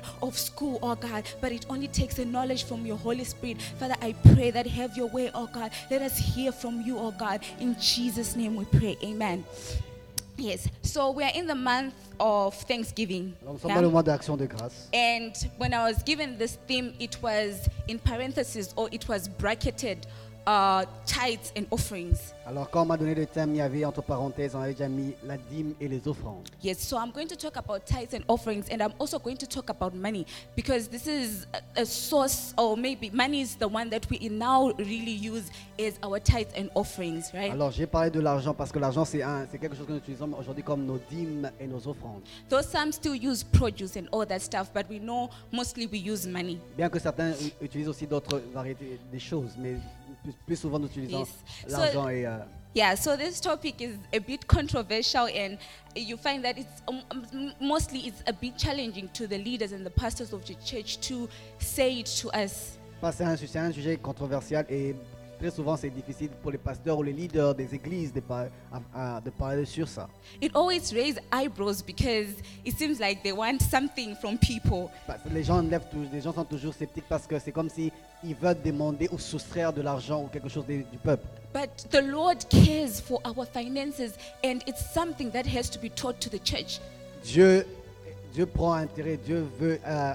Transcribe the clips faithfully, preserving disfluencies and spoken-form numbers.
God of school, oh God, but it only takes a knowledge from your Holy Spirit. Father, I pray that have your way, oh God. Let us hear from you, oh God. In Jesus' name we pray, amen. Yes, so we are in the month of Thanksgiving. And when I was given this theme, it was in parentheses, or it was bracketed, uh, tithes and offerings. Alors quand on m'a donné le thème, il y avait entre parenthèses, on avait déjà mis la dîme et les offrandes. Yes, so I'm going to talk about tithes and offerings, and I'm also going to talk about money, because this is a, a source, or maybe money is the one that we now really use as our tithes and offerings, right? Alors j'ai parlé de l'argent parce que l'argent c'est un, c'est quelque chose que nous utilisons aujourd'hui comme nos dîmes et nos offrandes. Though some still use produce and all that stuff, but we know mostly we use money. Bien que certains utilisent aussi d'autres variétés des choses, mais plus, plus souvent nous utilisons yes. l'argent so, et euh, Yeah, so this topic is a bit controversial, and you find that it's um, mostly it's a bit challenging to the leaders and the pastors of the church to say it to us. C'est un, c'est un sujet controversial et très souvent c'est difficile pour les pasteurs ou les leaders des églises de, par, à, à, de parler sur ça. It always raises eyebrows because it seems like they want something from people. Parce que les gens lèvent tout, les gens sont toujours sceptiques parce que c'est comme si ils veulent demander ou soustraire de l'argent ou quelque chose de, du peuple. But the Lord cares for our finances, and it's something that has to be taught to the church. Dieu, Dieu prend intérêt, Dieu veut, euh,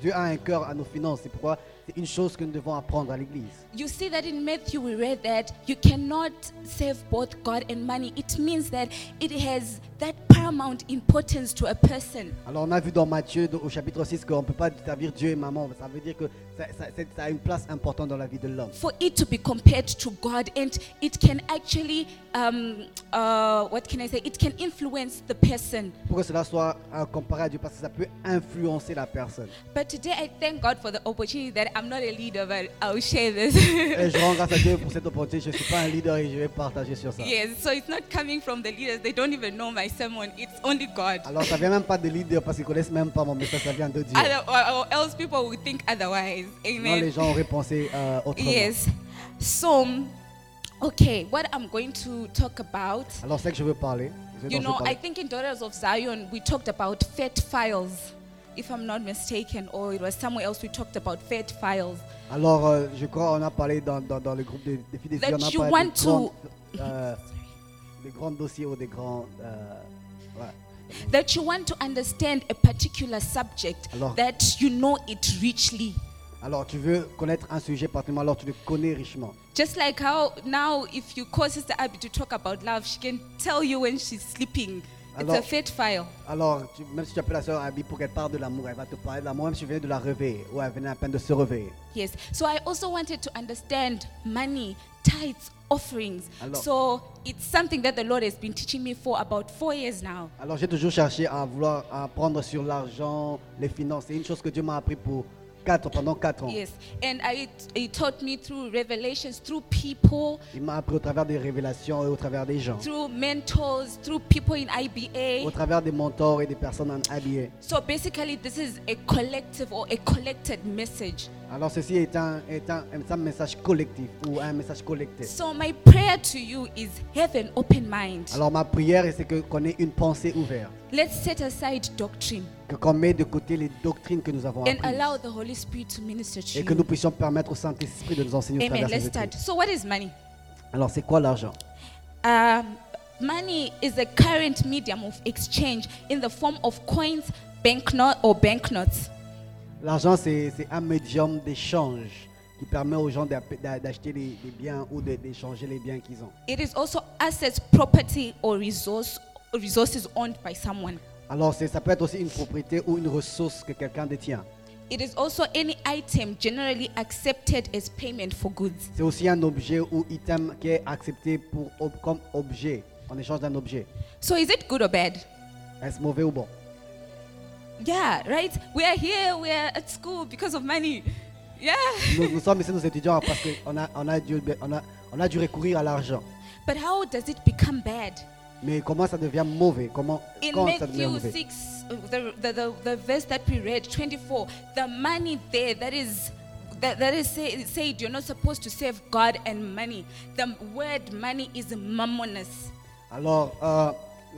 Dieu a un cœur à nos finances. C'est pourquoi c'est une chose que nous devons apprendre à l'église. You see that in Matthew we read that you cannot serve both God and money. It means that it has that paramount importance to a person. Alors on a vu dans Matthieu au chapitre six qu'on ne peut pas servir Dieu et maman. Ça veut dire que ça, ça, ça a une place importante dans la vie de l'homme. For it to be compared to God, and it can actually, um, uh, what can I say? It can influence the person. Pour que cela soit uh, comparé à Dieu, parce que ça peut influencer la personne. But today I thank God for the opportunity that I'm not a leader, but I'll share this. Je rends grâce à Dieu pour cette opportunité. Je suis pas un leader et je vais partager sur ça. Yes, so it's not coming from the leaders. They don't even know my sermon. It's only God. Alors ça vient même pas des leaders parce qu'ils connaissent même pas mon message. Ça vient de Dieu. Or else people would think otherwise. Amen. Non, les gens auraient pensé euh, autrement. Yes. So, okay, what I'm going to talk about. Alors c'est que je veux parler. You know, I think in Daughters of Zion we talked about fat files. If I'm not mistaken, or it was somewhere else we talked about fat files. Alors, euh, je crois on a parlé dans dans, dans le groupe des de filles des filles, on a parlé want des, grandes, to euh, des grands dossiers ou des grands. Euh, ouais. That you want to understand a particular subject, alors, that you know it richly. Alors, tu veux connaître un sujet particulièrement, alors tu le connais richement. Just like how now, if you call Sister Abby to talk about love, she can tell you when she's sleeping. It's alors, a fat file. Alors, tu, même si tu appelles la sœur Abby pour qu'elle parle de l'amour, elle va te parler de l'amour, même si tu viens de la réveiller, ou elle venait à peine de se réveiller. Yes. So I also wanted to understand money, tithes, offerings. Alors, so it's something that the Lord has been teaching me for about four years now. Alors, j'ai toujours cherché à vouloir apprendre sur l'argent, les finances. C'est une chose que Dieu m'a appris pour quatre pendant quatre ans. Yes. And I, he taught me through revelations, through people. Il m'a appris au travers des révélations et au travers des gens. Through mentors, through people in I B A. Au travers des mentors et des personnes en I B A. So basically, this is a collective or a collected message. Alors ceci est un est un, un message collectif ou un message collecté. So my prayer to you is have an open mind. Alors ma prière c'est que qu'on ait une pensée ouverte. Let's set aside doctrine. Que qu'on met de côté les doctrines que nous avons apprises. And allow the Holy Spirit to minister to you. Et que nous puissions permettre au Saint-Esprit de nous enseigner au travers de cette étude. Amen. Let's start. So what is money? Alors c'est quoi l'argent? Uh, money is a current medium of exchange in the form of coins, banknotes or banknotes. L'argent, c'est, c'est un médium d'échange qui permet aux gens d'acheter les, les biens ou d'échanger les biens qu'ils ont. It is also assets, property or resource, resources owned by someone. Alors, c'est, ça peut être aussi une propriété ou une ressource que quelqu'un détient. It is also any item generally accepted as payment for goods. C'est aussi un objet ou item qui est accepté pour, comme objet, en échange d'un objet. So, is it good or bad? Est-ce mauvais ou bon? Yeah, right? We are here, we are at school because of money. Yeah. Nous, nous sommes ici, nous étudions parce que on a on a dû on a on a dû recourir à l'argent. But how does it become bad? Mais comment ça devient mauvais? Comment In quand Matthew ça devient mauvais? six, the, the the the verse that we read, twenty-four, the money there that is that that is say, said you're not supposed to serve God and money. The word money is mammonus. Alors. Euh,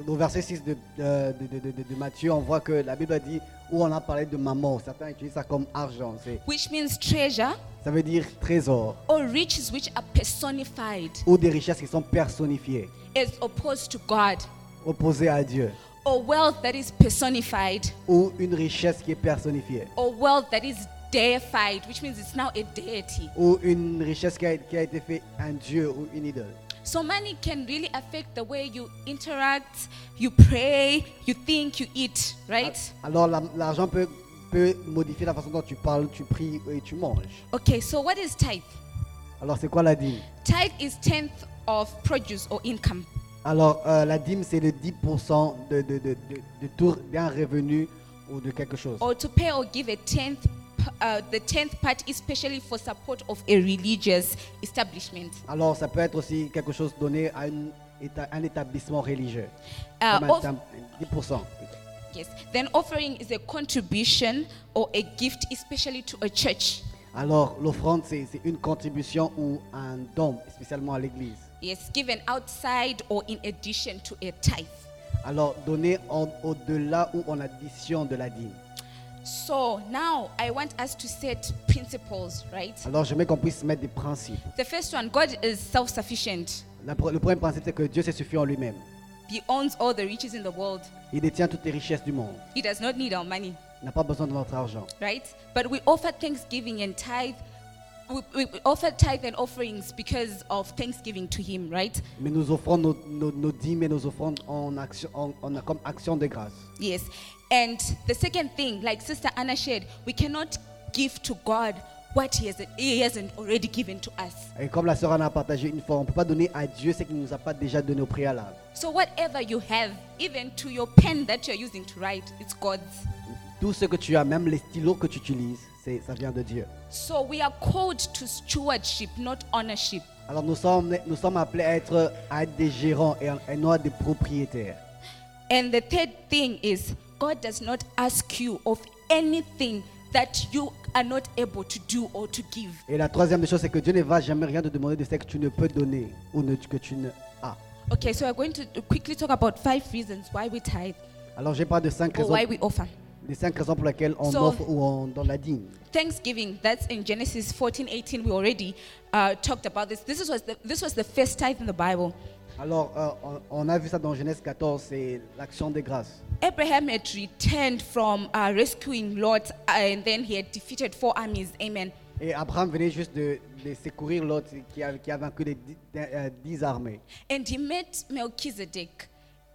Au verset six de, de, de, de, de Matthieu, on voit que la Bible dit où on a parlé de maman. Certains utilisent ça comme argent. C'est, which means treasure. Ça veut dire trésor. Or riches which are personified. Ou des richesses qui sont personnifiées. As opposed to God. Opposées à Dieu. Or wealth that is personified. Ou une richesse qui est personnifiée. Or wealth that is deified, which means it's now a deity. Ou une richesse qui a, qui a été faite un dieu ou une idole. So money can really affect the way you interact, you pray, you think, you eat, right? Alors l'argent peut peut modifier la façon dont tu parles, tu pries et tu manges. Okay, so what is tithe? Alors c'est quoi la dîme? Tithe is tenth of produce or income. Alors euh, la dîme c'est le dix pour cent de de de de tout d'un revenu ou de quelque chose. Or to pay or give a tenth. Uh, the tenth part, especially for support of a religious establishment. Alors, ça peut être aussi quelque chose donné à un, éta- un établissement religieux. Uh, comme un off- dix pour cent. Yes. Then offering is a contribution or a gift, especially to a church. Alors, l'offrande c'est, c'est une contribution ou un don, spécialement à l'église. Yes, given outside or in addition to a tithe. Alors, donné en, au-delà ou en addition de la dîme. So now I want us to set principles, right? Alors je mets qu'on puisse mettre des principes. The first one, God is self-sufficient. La, le premier principe c'est que Dieu se suffit en lui-même. He owns all the riches in the world. Il détient toutes les richesses du monde. He does not need our money. Il n'a pas besoin de notre argent. Right? But we offer thanksgiving and tithe. We, we offer tithe and offerings because of thanksgiving to Him, right? Mais nous offrons nos nos, nos dîmes et nos offrandes en action, en, en comme action de grâce. Yes. And the second thing, like Sister Anna shared, we cannot give to God what He hasn't, he hasn't already given to us. Et comme la sœur Anna a partagé une fois, on peut pas donner à Dieu ce qu'il nous a pas déjà donné au préalable. So whatever you have, even to your pen that you're using to write, it's God's. Tout ce que tu as, même les stylos que tu utilises, c'est ça vient de Dieu. So we are called to stewardship, not ownership. Alors nous sommes nous sommes appelés à être à être des gérants et, et non à des propriétaires. And the third thing is, God does not ask you of anything that you are not able to do or to give. Et la troisième chose, c'est que Dieu ne va jamais rien te demander de ce que tu ne peux donner ou ne, que tu ne as. Okay, so we're going to quickly talk about five reasons why we tithe. Alors, j'ai parlé de cinq raisons. Or why we offer. Les cinq raisons pour lesquelles on so, offre ou on donne la dîme. Thanksgiving, that's in Genesis fourteen eighteen. We already uh, talked about this. This was the, this was the first tithe in the Bible. Alors, euh, on, on a vu ça dans Genèse fourteen, c'est l'action des grâces. Abraham had returned from uh, rescuing Lot, uh, and then he had defeated four armies. Amen. Et Abraham venait juste de, de secourir Lot, qui a, qui a vaincu les dix, euh, dix armées. And he met Melchizedek,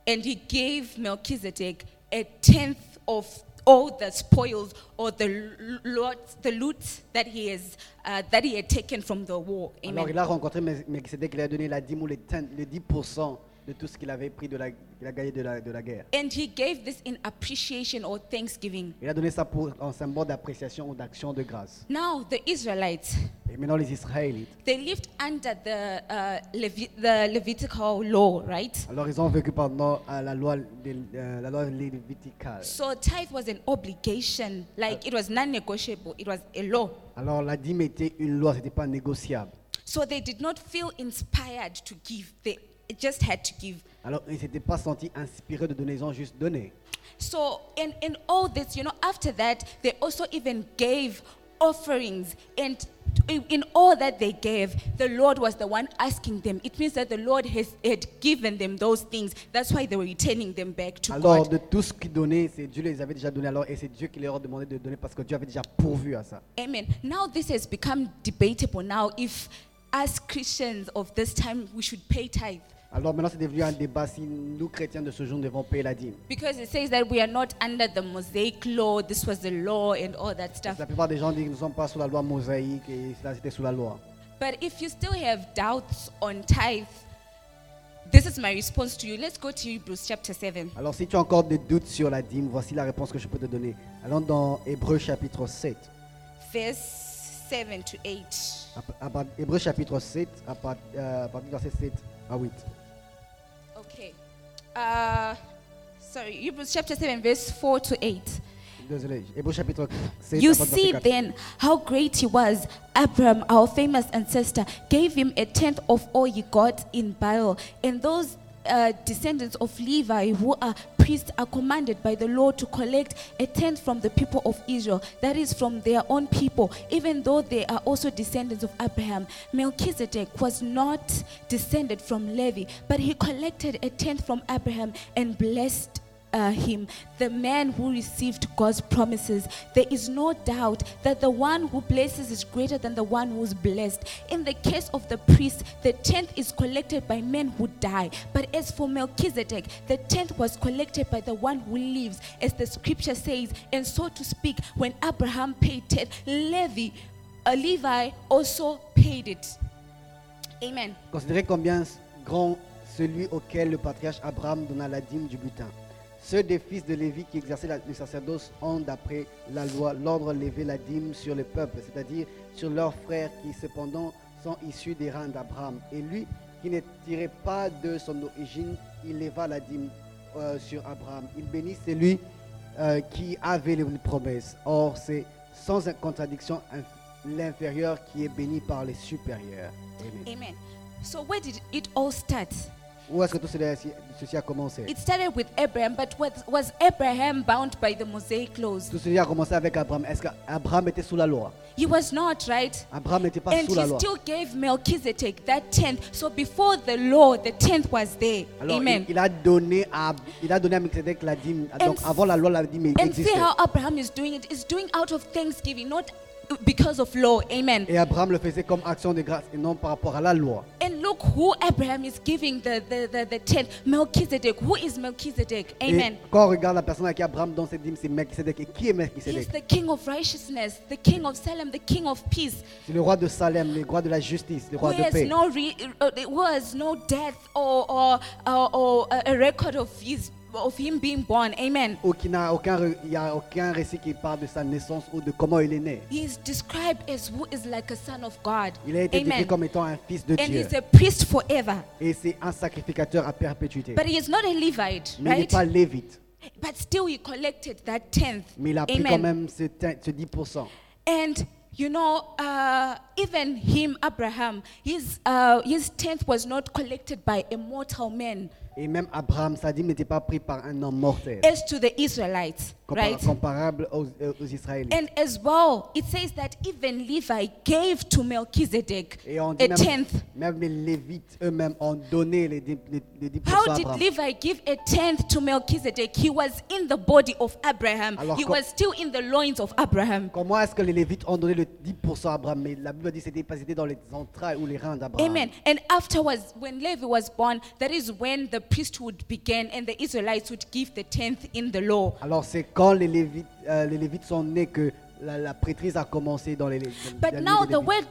and he gave Melchizedek a tenth of all the spoils or the loot, the loot that he has, uh, that he had taken from the war. Amen. Alors il a rencontré Melchizedek, il a donné la dîme ou le dix pour cent de tout ce qu'il avait pris de la, qu'il a gagné de la, de la guerre. And he gave this in appreciation or thanksgiving. Il a donné ça pour en symbole d'appréciation ou d'action de grâce. Now the Israelites. Et maintenant les Israélites. They lived under the uh, Levi- the Levitical law, right? Alors ils ont vécu pendant uh, la loi de, uh, la loi léviticale. So tithe was an obligation, like uh, it was non-negotiable. It was a law. Alors la dîme était une loi, c'était pas négociable. So they did not feel inspired to give. They just had to give. Alors, ils s'étaient pas sentis inspirés de donner, ils ont juste donné. So, in in all this, you know, after that, they also even gave offerings, and in, in all that they gave, the Lord was the one asking them. It means that the Lord has had given them those things. That's why they were returning them back to God. Alors, de tout ce qu'ils donnaient, c'est Dieu les avait déjà donné. Alors, et c'est Dieu qui leur a demandé de donner parce que Dieu avait déjà pourvu à ça. Amen. Now, this has become debatable. Now, if as Christians of this time, we should pay tithe. Alors maintenant c'est devenu un débat si nous chrétiens de ce jour devons payer la dîme. Because it says that we are not under the Mosaic law, this was the law and all that stuff. La plupart des gens disent que nous ne sommes pas sous la loi mosaïque et cela c'était sous la loi. But if you still have doubts on tithe, this is my response to you. Let's go to Hebrews chapter seven. Alors si tu as encore des doutes sur la dîme, voici la réponse que je peux te donner. Allons dans Hébreux chapitre sept. Verse seven to eight. Hébreux chapitre sept à partir du verset seven à huit. Okay. Uh, sorry, Hebrews chapter seven, verse four to eight. You see then how great he was. Abram, our famous ancestor, gave him a tenth of all he got in Baal. And those uh, descendants of Levi who are priests are commanded by the Lord to collect a tenth from the people of Israel, that is, from their own people, even though they are also descendants of Abraham. Melchizedek was not descended from Levi, but he collected a tenth from Abraham and blessed Uh, him, the man who received God's promises. There is no doubt that the one who blesses is greater than the one who's blessed. In the case of the priest, the tenth is collected by men who die. But as for Melchizedek, the tenth was collected by the one who lives, as the scripture says. And so to speak, when Abraham paid tenth, Levi, uh, Levi also paid it. Amen. Considérez combien grand celui auquel le patriarche Abraham donna la dîme du butin. Ceux des fils de Lévi qui exerçaient le sacerdoce ont, d'après la loi, l'ordre levé la dîme sur le peuple, c'est-à-dire sur leurs frères qui, cependant, sont issus des rangs d'Abraham. Et lui, qui ne tirait pas de son origine, il leva la dîme euh, sur Abraham. Il bénit celui euh, qui avait les promesses. Or, c'est sans contradiction l'inférieur qui est béni par les supérieurs. Amen. Amen. So where did it all start? It started with Abraham, but was, was Abraham bound by the Mosaic laws? He was not, right? And he still gave Melchizedek that tenth. So before the law, the tenth was there. Amen. And see how Abraham is doing it. It's doing out of thanksgiving, not because of law. Amen. Et Abraham le faisait comme action de grâce et non par rapport à la loi. And look who Abraham is giving the the the, the tenth, Melchizedek. Who is Melchizedek? Amen. Et quand on regarde la personne à qui Abraham donne cette dîme, c'est Melchizedek. Et qui est Melchizedek? He's the king of righteousness, the king of Salem, the king of peace. C'est le roi de Salem, le roi de la justice, le roi who de paix. No re- who has no death or or or, or a record of his. Of him being born. Amen. He is described as who is like a son of God. Amen. And he's a priest forever. But he is not a Levite, right? But still he collected that tenth. Amen. And you know, uh, even him, Abraham, his uh, his tenth was not collected by a mortal man. Et même Abraham, sa dîme n'était pas pris par un homme mortel. As to the Israelites, right? Comparable aux, aux Israélites. And as well, it says that even Levi gave to Melchizedek a tenth. Même les Lévites eux-mêmes ont donné les dix pour cent. How did Levi give a tenth to Melchizedek? He was in the body of Abraham. Alors, he com- was still in the loins of Abraham. Comment est-ce que les Lévites ont donné le dix pour cent à Abraham? Mais la Bible dit c'était pas c'était dans les entrailles ou les reins d'Abraham. Amen. And afterwards, when Levi was born, that is when the priesthood began and the Israelites would give the tenth in the law. Alors c'est quand les Lévites, euh, les Lévites sont nés que la, la prêtrise a commencé dans les. les But now the word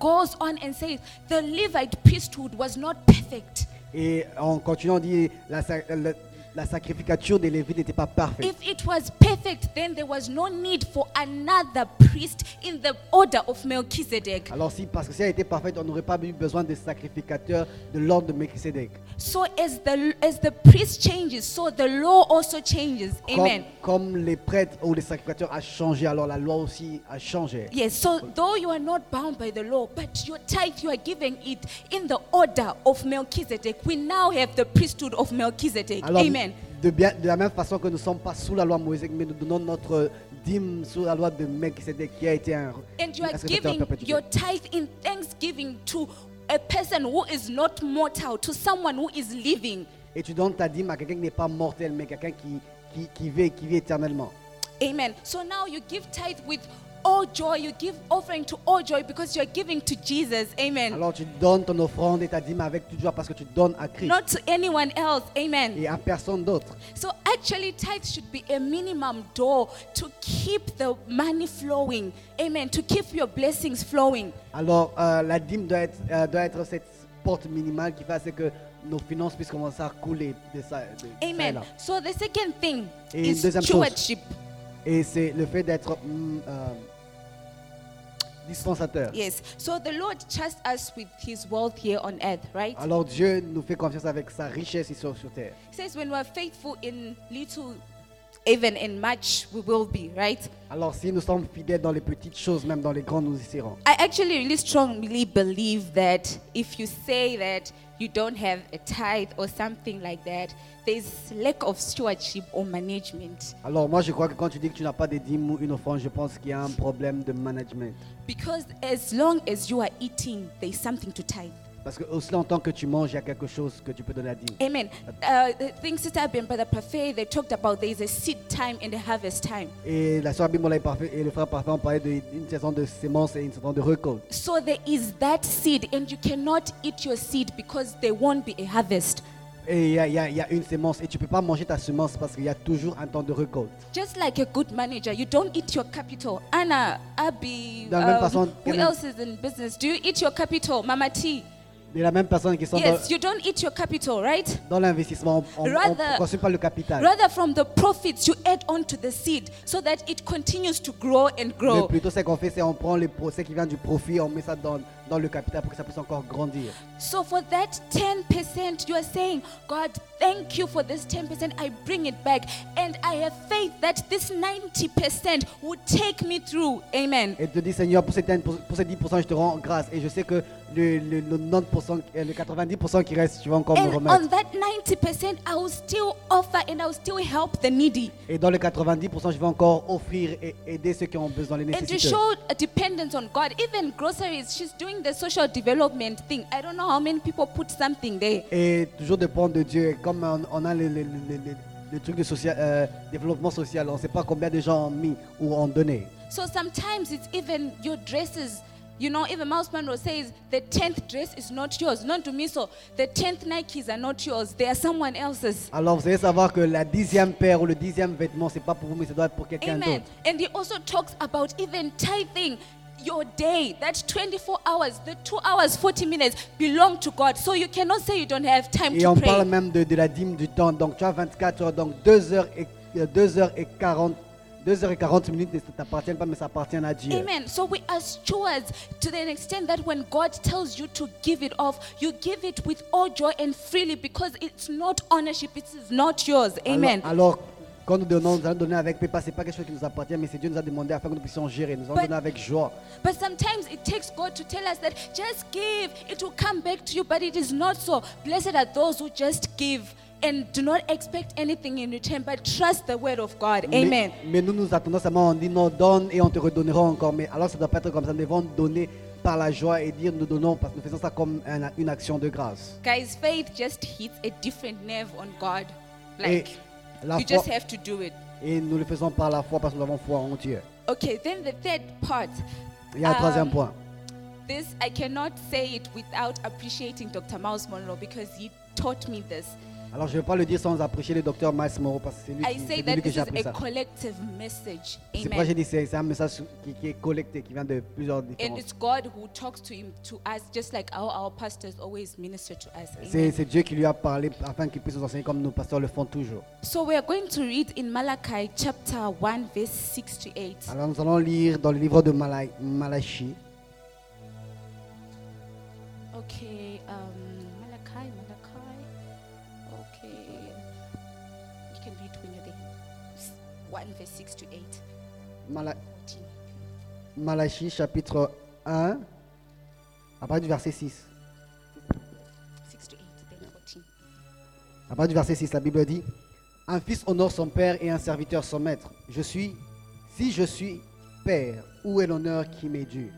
goes on and says the Levite priesthood was not perfect. Et en continuant dit la, la La sacrificature des Lévites n'était pas parfaite. If it was perfect, then there was no need for another priest in the order of Melchizedek. Alors si, parce que si elle était parfaite, on n'aurait pas eu besoin de sacrificateurs de l'ordre de Melchizedek. So as the as the priest changes, so the law also changes. Amen. Comme, comme les prêtres ou les sacrificateurs a changé, alors la loi aussi a changé. Yes. So though you are not bound by the law, but your tithe you are giving it in the order of Melchizedek. We now have the priesthood of Melchizedek. Alors, amen. De, bien, de la même façon que nous ne sommes pas sous la loi mosaïque, mais nous donnons notre dîme sous la loi de Melchizedek qui a été un. And you are giving your tithe in thanksgiving to a person who is not mortal, to someone who is living. Et tu donnes ta dîme à quelqu'un qui n'est pas mortel, mais quelqu'un qui qui qui vit qui vit éternellement. Amen. So now you give tithe with all joy, you give offering to all joy because you are giving to Jesus. Amen. Alors tu donnes ton offrande et ta dîme avec toute joie parce que tu donnes à Christ. Not to anyone else. Amen. Et à personne d'autre. So actually tithe should be a minimum door to keep the money flowing. Amen. To keep your blessings flowing. Alors euh, la dîme doit être euh, doit être cette porte minimale qui fait que nos finances puissent commencer à couler de ça. De amen. Ça là. So the second thing et is stewardship. Chose. Et c'est le fait d'être mm, euh, dispensateur. Yes. So the Lord trusts us with His wealth here on earth, right? Alors Dieu nous fait confiance avec sa richesse ici sur terre. He says, when we are faithful in little, even in much, we will be, right? Alors si nous sommes fidèles dans les petites choses, même dans les grandes, nous y serons. I actually really strongly believe that if you say that you don't have a tithe or something like that, there's lack of stewardship or management. Alors moi je crois que quand tu dis que tu n'as pas de dîme ou une offrande, je pense qu'il y a un problème de management. Because as long as you are eating, there's something to tithe. Parce que aussi longtemps que tu manges, il y a quelque chose que tu peux donner à dîme. Amen. Uh, I think Sister Abim by the Parfait, they talked about there is a seed time and a harvest time. Et la sœur Abim et le frère Parfait ont parlé d'une saison de semences et une saison de récolte. So there is that seed and you cannot eat your seed because there won't be a harvest. Et il y, y, y a une semence et tu peux pas manger ta semence parce qu'il y a toujours un temps de récolte. Just like a good manager, you don't eat your capital. Anna, Abby, um, façon, who else is in business? Do you eat your capital? Mama T. De la même personne qui sont yes, dans, you don't eat your capital, right? Dans l'investissement, on ne consomme pas le capital. Rather, from the profits, you add on to the seed so that it continues to grow and grow. Mais plutôt, ce qu'on fait, c'est on prend les procès qui viennent du profit, on met ça dans, dans le capital pour que ça puisse encore grandir. So for that ten percent, you are saying, God, thank you for this ten percent. I bring it back, and I have faith that this ninety percent would take me through. Amen. Et te dis, Seigneur, pour ces dix pour cent, je te rends grâce, et je sais que le, le, le ninety percent, le quatre-vingt-dix pour cent qui reste, tu vas encore and me remettre. On that ninety percent, I will still offer and I will still help the needy. Et dans le quatre-vingt-dix pour cent, je vais encore offrir et aider ceux qui ont besoin, les nécessiteux. And to show a dependence on God, even groceries, she's doing the social development thing. I don't know how many people put something there. Et toujours dépendre de Dieu. Comme on, on a le, le, le, le, le truc de social, euh, développement social, on ne sait pas combien de gens ont mis ou ont donné. So sometimes it's even your dresses. You know, even Miles Monroe says, the tenth dress is not yours. Not to me, so the tenth Nikes are not yours. They are someone else's. Alors, vous allez savoir que la dixième paire ou le dixième vêtement, c'est pas pour vous, mais ça doit être pour quelqu'un d'autre. And he also talks about even tithing. Your day, that twenty-four hours, the two hours, forty minutes belong to God. So you cannot say you don't have time et to pray. Et on parle même de, de la dîme du temps. Donc tu as vingt-quatre heures, donc deux heures quarante. deux heures quarante minutes ne t'appartiennent pas, mais ça appartient à Dieu. Amen. So we are stewards to the extent that when God tells you to give it off, you give it with all joy and freely because it's not ownership, it's not yours. Amen. Alors, alors quand nous donnons, nous allons donner avec paix. C'est pas quelque chose qui nous appartient, mais c'est Dieu nous a demandé afin que nous puissions gérer. Nous allons but, donner avec joie. But sometimes it takes God to tell us that just give, it will come back to you. But it is not so. Blessed are those who just give and do not expect anything in return, but trust the word of God. Amen. Mais, mais nous nous attendons seulement, on dit non, donne et on te redonnera encore. Mais alors ça doit pas être comme ça. Nous devons donner par la joie et dire nous donnons parce que nous faisons ça comme un, une action de grâce. Guys, faith just hits a different nerve on God, like. Et, La you foi, just have to do it. Et nous le faisons par la foi parce que nous avons foi en Dieu. Okay, then the third part. Il y a un um, troisième point. This I cannot say it without appreciating Doctor Miles Monroe because he taught me this. Alors je ne vais pas le dire sans apprécier le Docteur Miles Monroe parce que c'est lui I qui c'est lui que j'ai appris ça. I say that this is a collective message. Amen. C'est pourquoi j'ai dit c'est, c'est un message qui, qui est collecté, qui vient de plusieurs différents. And it's God who talks to him to us, just like how our pastors always minister to us. Amen. C'est, c'est Dieu qui lui a parlé afin qu'il puisse nous enseigner comme nos pasteurs le font toujours. So we are going to read in Malachi chapter one verse six to eight. Alors nous allons lire dans le livre de Malachi. Malachi. Okay. Um, one verse six to eight. Mala- Malachi chapitre un à partir du verset six. six to eight, then fourteen. À partir du verset six, la Bible dit: un fils honore son père et un serviteur son maître. Je suis, si je suis père, où est l'honneur qui m'est dû?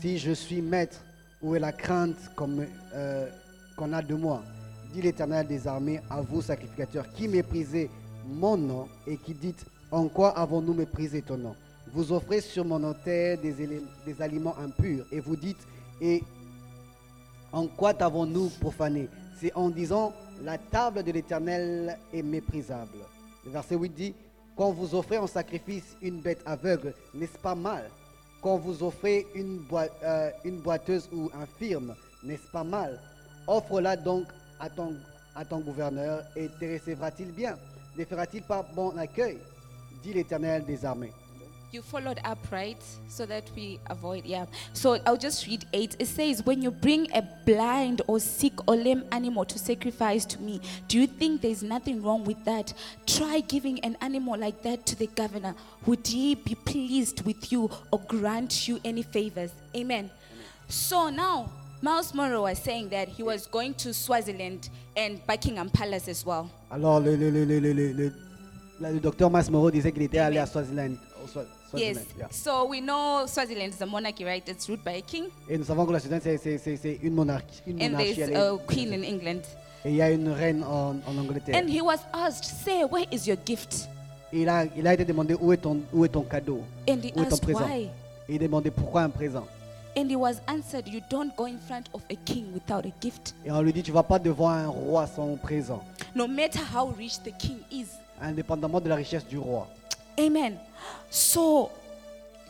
Si je suis maître, où est la crainte comme, euh, qu'on a de moi? Dit l'Éternel des armées à vous sacrificateurs qui méprisez mon nom et qui dites: en quoi avons-nous méprisé ton nom? Vous offrez sur mon autel des, éléments, des aliments impurs et vous dites: et en quoi t'avons-nous profané? C'est en disant: la table de l'Éternel est méprisable. Le verset huit dit: quand vous offrez en sacrifice une bête aveugle, n'est-ce pas mal? Quand vous offrez une, boi- euh, une boiteuse ou infirme, n'est-ce pas mal? Offre-la donc à ton, à ton gouverneur et te recevra-t-il bien? Ne fera-t-il pas bon accueil? Dit l'Éternel des armées. You followed up, right? So that we avoid, yeah. So I'll just read eight. It says, when you bring a blind or sick or lame animal to sacrifice to me, do you think there's nothing wrong with that? Try giving an animal like that to the governor. Would he be pleased with you or grant you any favors? Amen. So now, Miles Monroe was saying that he was going to Swaziland and Buckingham Palace as well. Alors, le, le, le, le, le, le, le, le docteur Miles Monroe disait qu'il était allé à Swaziland. Yes, yeah. So we know Swaziland is a monarchy, right? It's ruled by a king. Et nous savons que la Swaziland c'est c'est c'est une monarchie. Une and monarchie, there's a queen in England. Et il y a une reine en, en Angleterre. And he was asked, "Say, where is your gift?" Il a il a été demandé où est ton où est ton cadeau? And he où est ton asked présent? Why? Et il demandait pourquoi un présent? And he was answered, "You don't go in front of a king without a gift." Et on lui dit, tu vas pas devant un roi sans présent. No matter how rich the king is. Indépendamment de la richesse du roi. Amen. So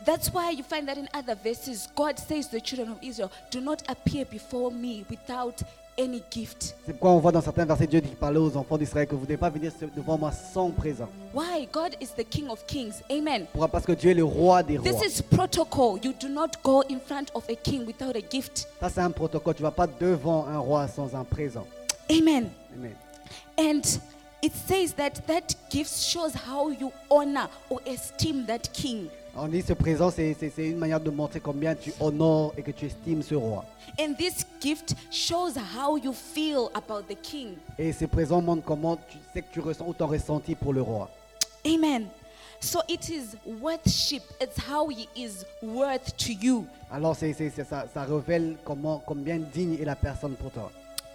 that's why you find that in other verses, God says to the children of Israel, do not appear before me without any gift. C'est pourquoi on voit dans certains versets Dieu dit parler aux enfants d'Israël que vous ne devez pas venir devant moi sans présent. Why? God is the King of Kings. Amen. Pourquoi? Parce que Dieu est le roi des rois. This is protocol. You do not go in front of a king without a gift. Ça c'est un protocole. Tu vas pas devant un roi sans un présent. Amen. Amen. And it says that that gift shows how you honor or esteem that king. On dit ce présent c'est c'est c'est une manière de montrer combien tu honores et que tu estimes ce roi. And this gift shows how you feel about the king. Et ce présent montre comment tu sais que tu ressens ou t'en ressenti pour le roi. Amen. So it is worship. It's how he is worth to you. Alors c'est c'est, c'est ça ça révèle comment combien digne est la personne pour toi.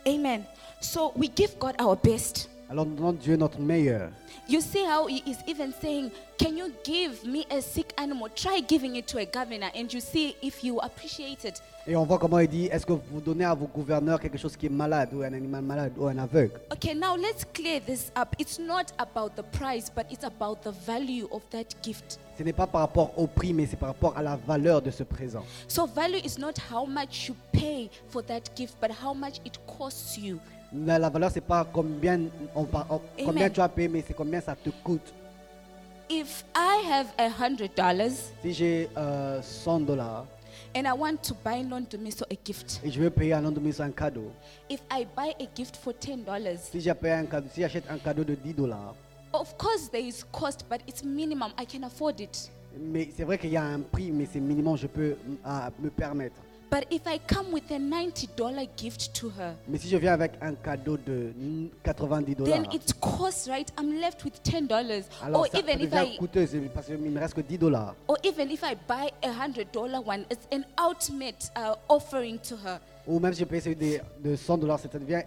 Amen. So we give God our best. Alors non, Dieu notre meilleur. You see how he is even saying, can you give me a sick animal? Try giving it to a governor and you see if you appreciate it. Et on voit comment il dit, est-ce que vous donnez à vos gouverneurs quelque chose qui est malade ou un animal malade ou un aveugle? Okay, now let's clear this up. It's not about the price, but it's about the value of that gift. Ce n'est pas par rapport au prix, mais c'est par rapport à la valeur de ce présent. So value is not how much you pay for that gift, but how much it costs you. La, la valeur c'est pas combien on, on combien tu as payé, mais c'est combien ça te coûte. If I have a hundred dollars, si j'ai euh, cent dollars, and I want to buy Nondumiso a gift, et je veux payer à Nondumiso un cadeau. If I buy a gift for ten dollars, si j'achète un cadeau, si j'achète un cadeau de dix dollars, of course there is cost, but it's minimum. I can afford it. Mais c'est vrai qu'il y a un prix, mais c'est minimum, je peux à, me permettre. But if I come with a ninety dollars gift to her, mais si je viens avec un cadeau de quatre-vingt-dix dollars, then it costs, right? I'm left with ten dollars. Alors or ça even if I coûteux, parce qu'il me reste que dix dollars. Or even if I buy a one hundred dollars one, it's an ultimate uh, offering to her. Ou même si je paye celui de, de cent dollars, ça devient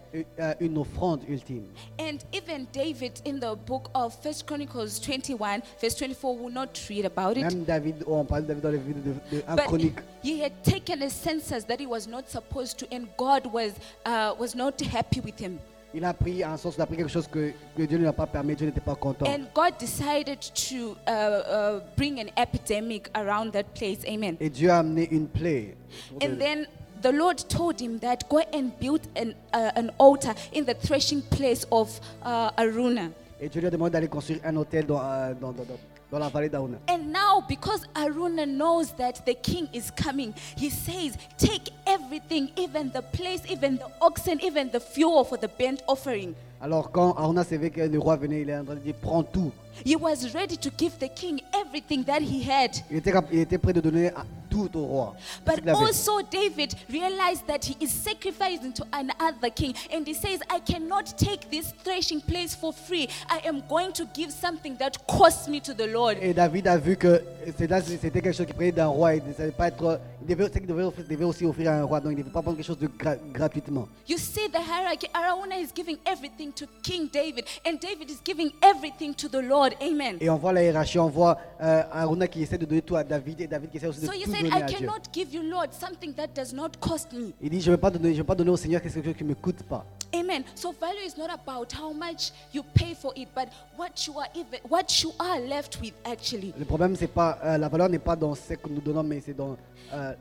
une offrande ultime. And even David in the book of First Chronicles twenty-one verse twenty-four will not read about it. Même David, on parle de David dans le livre de, de un chronique. He had taken a census that he was not supposed to, and God was uh, was not happy with him. Il a pris un sens, il a pris quelque chose que, que Dieu ne lui a pas permis, Dieu n'était pas content. And God decided to uh, uh, bring an epidemic around that place. Amen. Et Dieu a amené une plaie. And then the Lord told him that go and build an uh, an altar in the threshing place of uh, Araunah. Et Dieu lui a demandé d'aller construire un autel dans euh, dans, dans, dans la vallée d'Araunah. And now, because Araunah knows that the king is coming, he says, take everything, even the place, even the oxen, even the fuel for the burnt offering. Alors quand Araunah savait que le roi venait, il est en train de dire, prends tout. He was ready to give the king everything that he had. Il était il était prêt de donner à, tout au roi. But also David realized that he is sacrificing to another king, and he says, I cannot take this threshing place for free. I am going to give something that costs me to the Lord. Et David a vu que c'était quelque chose qui prenait d'un roi, il ne savait pas être, il devait, il devait, il devait aussi offrir à un roi, donc il ne devait pas prendre quelque chose de gra- gratuitement. You see the hierarchy. Araunah is giving everything to King David, and David is giving everything to the Lord. Amen. Et on voit la hiérarchie, on voit euh, Araunah qui essaie de donner tout à David et David qui essaie aussi de tout donner à Dieu. So he said, I cannot give you, Lord, something that does not cost me. Il dit, je ne vais pas donner, je ne vais pas donner au Seigneur quelque chose qui me coûte pas. Amen. So value is not about how much you pay for it, but what you are even, what you are left with actually. Le problème c'est pas euh, la valeur n'est pas dans ce que nous donnons, mais c'est dans euh,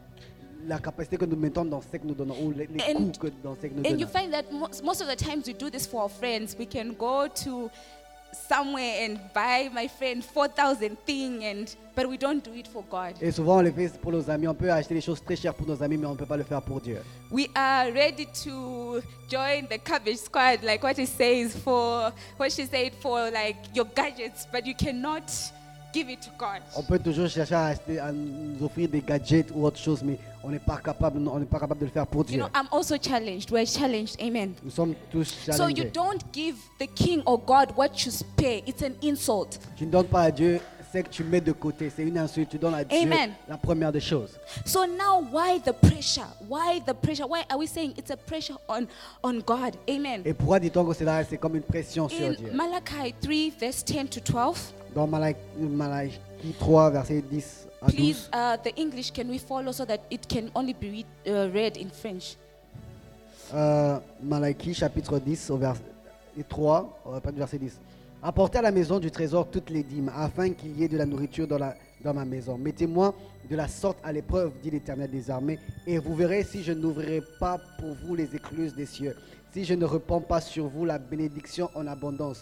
la capacité que nous mettons dans ce que nous donnons, ou les coûts que dans ce que nous donnons. And you find that most, most of the times we do this for our friends. We can go to somewhere and buy my friend four thousand thing, and but we don't do it for God. Et souvent on le fait pour nos amis. On peut acheter des choses très chères pour nos amis, mais on ne peut pas le faire pour Dieu. We are ready to join the cabbage squad, like what it says for what she said for like your gadgets, but you cannot Give it to God. On peut toujours chercher à, à nous offrir des gadgets ou autre chose, mais on n'est pas capable, on n'est pas capable de le faire pour Dieu. You know, I'm also challenged. We're challenged. Amen. Nous sommes tous challengés. So you don't give the king or God what you spare. It's an insult. Tu ne donnes pas à Dieu ce que tu mets de côté. C'est une insulte. Tu donnes à Dieu la première des choses. So now, why the pressure? Why the pressure? Why are we saying it's a pressure on on God? Amen. Et pourquoi dit-on que cela c'est comme une pression sur Dieu? In Malachi three, verse ten to twelve. Dans Malachi three, verset dix à douze. Please, uh, the English, can we follow so that it can only be read, uh, read in French? Uh, Malachi, chapitre dix, au verset trois, pas du verset dix. Apportez à la maison du trésor toutes les dîmes, afin qu'il y ait de la nourriture dans, la, dans ma maison. Mettez-moi de la sorte à l'épreuve, dit l'Éternel des armées, et vous verrez si je n'ouvrirai pas pour vous les écluses des cieux, si je ne repends pas sur vous la bénédiction en abondance.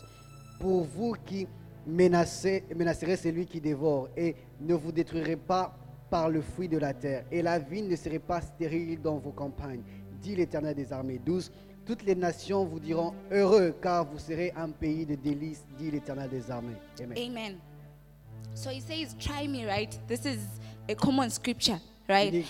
Pour vous qui Menacez, menacerez celui qui dévore et ne vous détruirez pas par le fruit de la terre. Et la vigne ne serait pas stérile dans vos campagnes, dit l'Éternel des armées. douze. Toutes les nations vous diront heureux, car vous serez un pays de délices, dit l'Éternel des armées. Amen. Amen. So he says, try me, right? This is a common scripture, right? Il dit,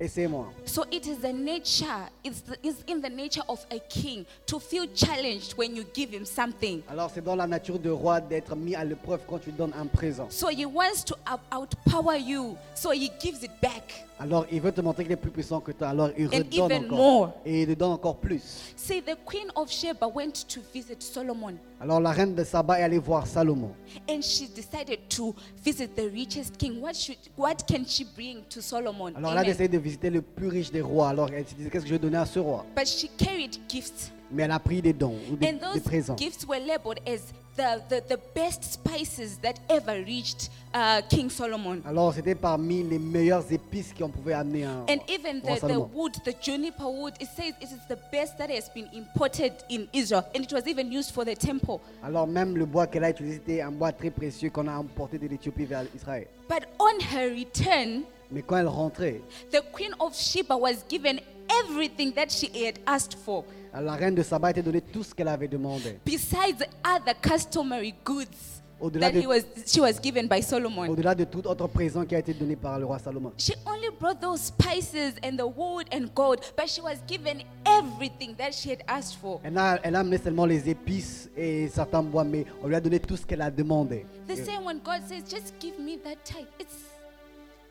essayez-moi. So it is the nature, it's, the, it's in the nature of a king to feel challenged when you give him something. Alors c'est dans la nature du roi d'être mis à l'épreuve quand tu donnes un présent. So he wants to outpower you, so he gives it back. Alors il veut te montrer qu'il est plus puissant que toi, alors il and redonne even encore more. Et il donne encore plus. See, the Queen of Sheba went to visit Solomon. Alors la reine de Saba est allée voir Salomon. And she decided to visit the richest king. What should, what can she bring to Solomon? Alors Amen. Elle a décidé de visiter le plus riche des rois. Alors elle se disait, qu'est-ce que je vais donner à ce roi? But she carried gifts. Mais elle a pris des dons ou des, and those des présents. Gifts were labeled as the, the, the best spices that ever reached uh, King Solomon. Alors c'était parmi les meilleures épices qu'on pouvait amener à And even the, the wood, the juniper wood, it says it is the best that has been imported in Israel, and it was even used for the temple. Alors même le bois qu'elle a utilisé était un bois très précieux qu'on a importé de l'Éthiopie vers Israël. But on her return, mais quand elle rentrait, the Queen of Sheba was given everything that she had asked for. La reine de Saba était donnée tout ce qu'elle avait demandé. Besides other customary goods that de, he was, she was given by Solomon. Au-delà de tout autre présent qui a été donné par le roi Salomon. She only brought those spices and the wood and gold, but she was given everything that she had asked for. Elle a, elle a amené seulement les épices et certains bois, mais on lui a donné tout ce qu'elle a demandé. The same when God says, just give me that tithe. It's,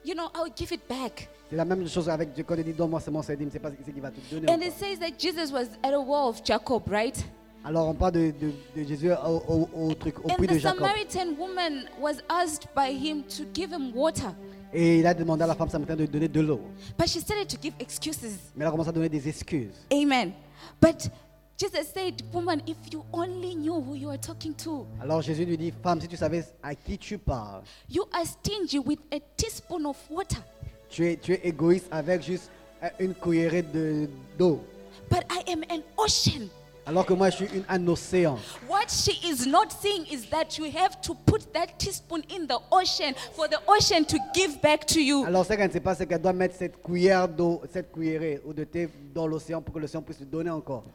you know, I'll give it back. C'est la même chose avec Dieu quand il dit donne-moi seulement cette dîme, c'est pas ce qu'il va te donner. And it says that Jesus was at the well of Jacob, right? Alors on parle de, de, de Jésus au, au, au truc au puits de Jacob. And the Samaritan woman was asked by him to give him water. Et il a demandé à la femme samaritaine de lui donner de l'eau. But she started to give excuses. Mais elle a commencé à donner des excuses. Amen. But Jesus said, woman, if you only knew who you are talking to. Alors Jésus lui dit, femme, si tu savais à qui tu parles. You are stingy with a teaspoon of water. Tu es, tu es égoïste avec juste une cuillerée de, d'eau. But I am an ocean. Alors que moi je suis une, un océan. What she is not seeing is that you have to put that teaspoon in the ocean for the ocean to give back to you. Alors ce qu'elle ne sait pas, c'est qu'elle doit mettre cette cuillère d'eau, cette cuillerée ou de thé dans l'océan pour que l'océan puisse lui donner encore.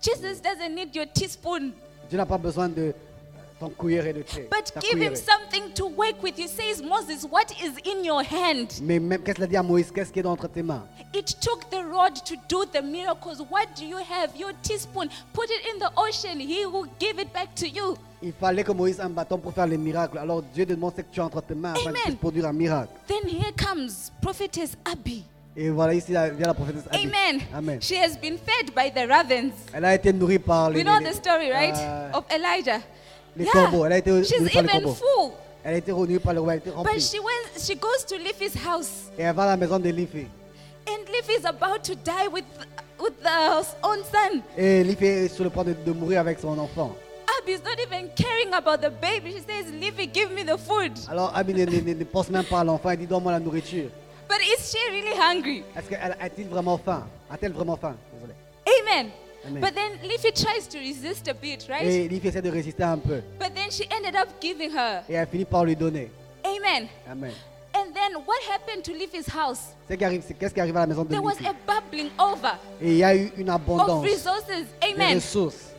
Jesus doesn't need your teaspoon. Dieu n'a pas besoin de ton cuillerée de thé. But give cuillerée. Him something to work with. You says Moses, what is in your hand? Mais même qu'est-ce qu'il a dit à Moïse, qu'est-ce qui est entre tes mains? It took the rod to do the miracles. What do you have? Your teaspoon. Put it in the ocean. He will give it back to you. Il fallait que Moïse ait un bâton pour faire les miracles. Alors Dieu demande ce que tu as entre tes mains afin de produire un miracle. Then here comes prophetess Abby. Et voilà ici vient la prophétesse Abby. Amen. Amen. She has been fed by the ravens. Elle a été nourrie par les. You know les, the story, right? Euh, of Elijah. Les yeah. corbeaux. Elle a été She's even full. Elle a été nourrie par le roi. Elle a été remplie. But she went. She goes to Leafy's house. Et elle va à la maison de Leafy. And Leaf is about to die with with her own son. Et Leaf est sur le point de, de mourir avec son enfant. Abby is not even caring about the baby. She says, "Leafy, give me the food." Alors Abby ne, ne, ne pense même pas à l'enfant. Elle dit, donne-moi la nourriture. But is she really hungry? Est-ce qu'elle a-t-il vraiment faim? A-t-elle vraiment faim? Désolé. Amen. Amen. But then Leafy tries to resist a bit, right? Et Leafy essaie de résister un peu. But then she ended up giving her. Et elle finit par lui donner. Amen. Amen. And then what happened to Leafy's house? C'est qu'arrive, c'est, qu'est-ce qui arrive à la maison de Leafy? There was a bubbling over. Et il y a eu une abondance of resources. Amen. Des ressources.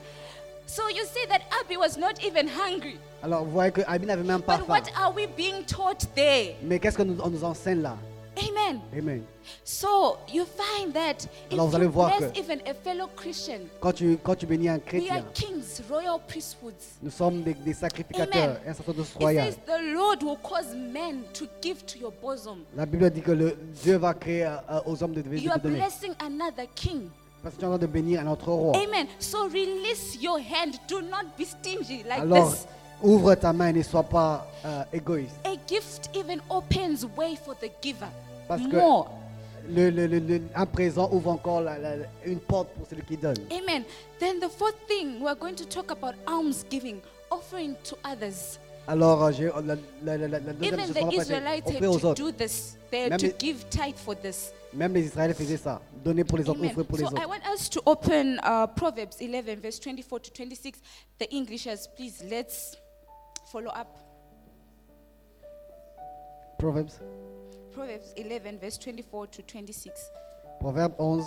So you see that Abby was not even hungry. Alors vous voyez que la Bible n'avait même pas. But what are we being taught there? Mais qu'est-ce qu'on nous, nous enseigne là? Amen. Amen. So you find that alors if vous allez you voir bless que even a fellow Christian, quand tu quand tu bénis un chrétien, we are kings, royal priesthoods. Nous sommes des, des sacrificateurs, un sacerdoce royal. It says the Lord will cause men to give to your bosom. La Bible dit que le Dieu va créer euh, aux hommes de devenir. You are blessing another king. Parce que tu es en train de bénir un autre roi. Amen. So release your hand. Do not be stingy like alors, this. Ouvre ta main et ne sois pas euh, égoïste. A gift even opens way for the giver. Parce que more. Le, le, le, le, un présent ouvre encore la, la, une porte pour celui qui donne. Amen. Then the fourth thing we are going to talk about almsgiving, offering to others. Alors, j'ai, la, la, la, la deuxième even the Israelites had to do this. They had to give tithe for this. Même les Israélites faisaient ça, donner pour les autres, offrir pour les autres. So I want us to open uh, Proverbs eleven, verse twenty-four to twenty-six. The Englishers, please, let's follow up. Proverbs. Proverbs eleven, verse twenty-four to twenty-six. Proverbs eleven,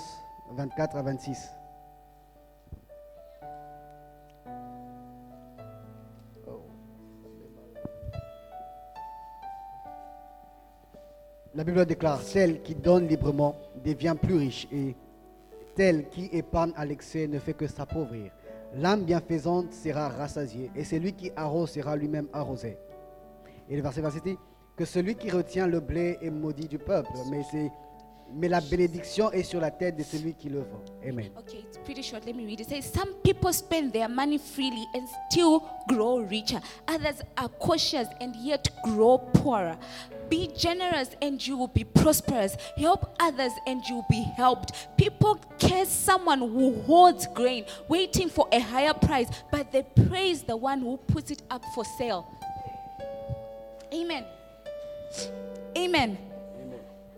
twenty-four à twenty-six. La Bible déclare, celle qui donne librement devient plus riche et celle qui épargne à l'excès ne fait que s'appauvrir. L'âme bienfaisante sera rassasiée et celui qui arrose sera lui-même arrosé. Et le verset vingt-sept dit que celui qui retient le blé est maudit du peuple, mais, c'est, mais la bénédiction est sur la tête de celui qui le vend. Amen. Okay, it's pretty short. Let me read it. It says, some people spend their money freely and still grow richer. Others are cautious and yet grow poorer. Be generous and you will be prosperous. Help others and you will be helped. People curse someone who hoards grain, waiting for a higher price, but they praise the one who puts it up for sale. Amen. Amen. Amen.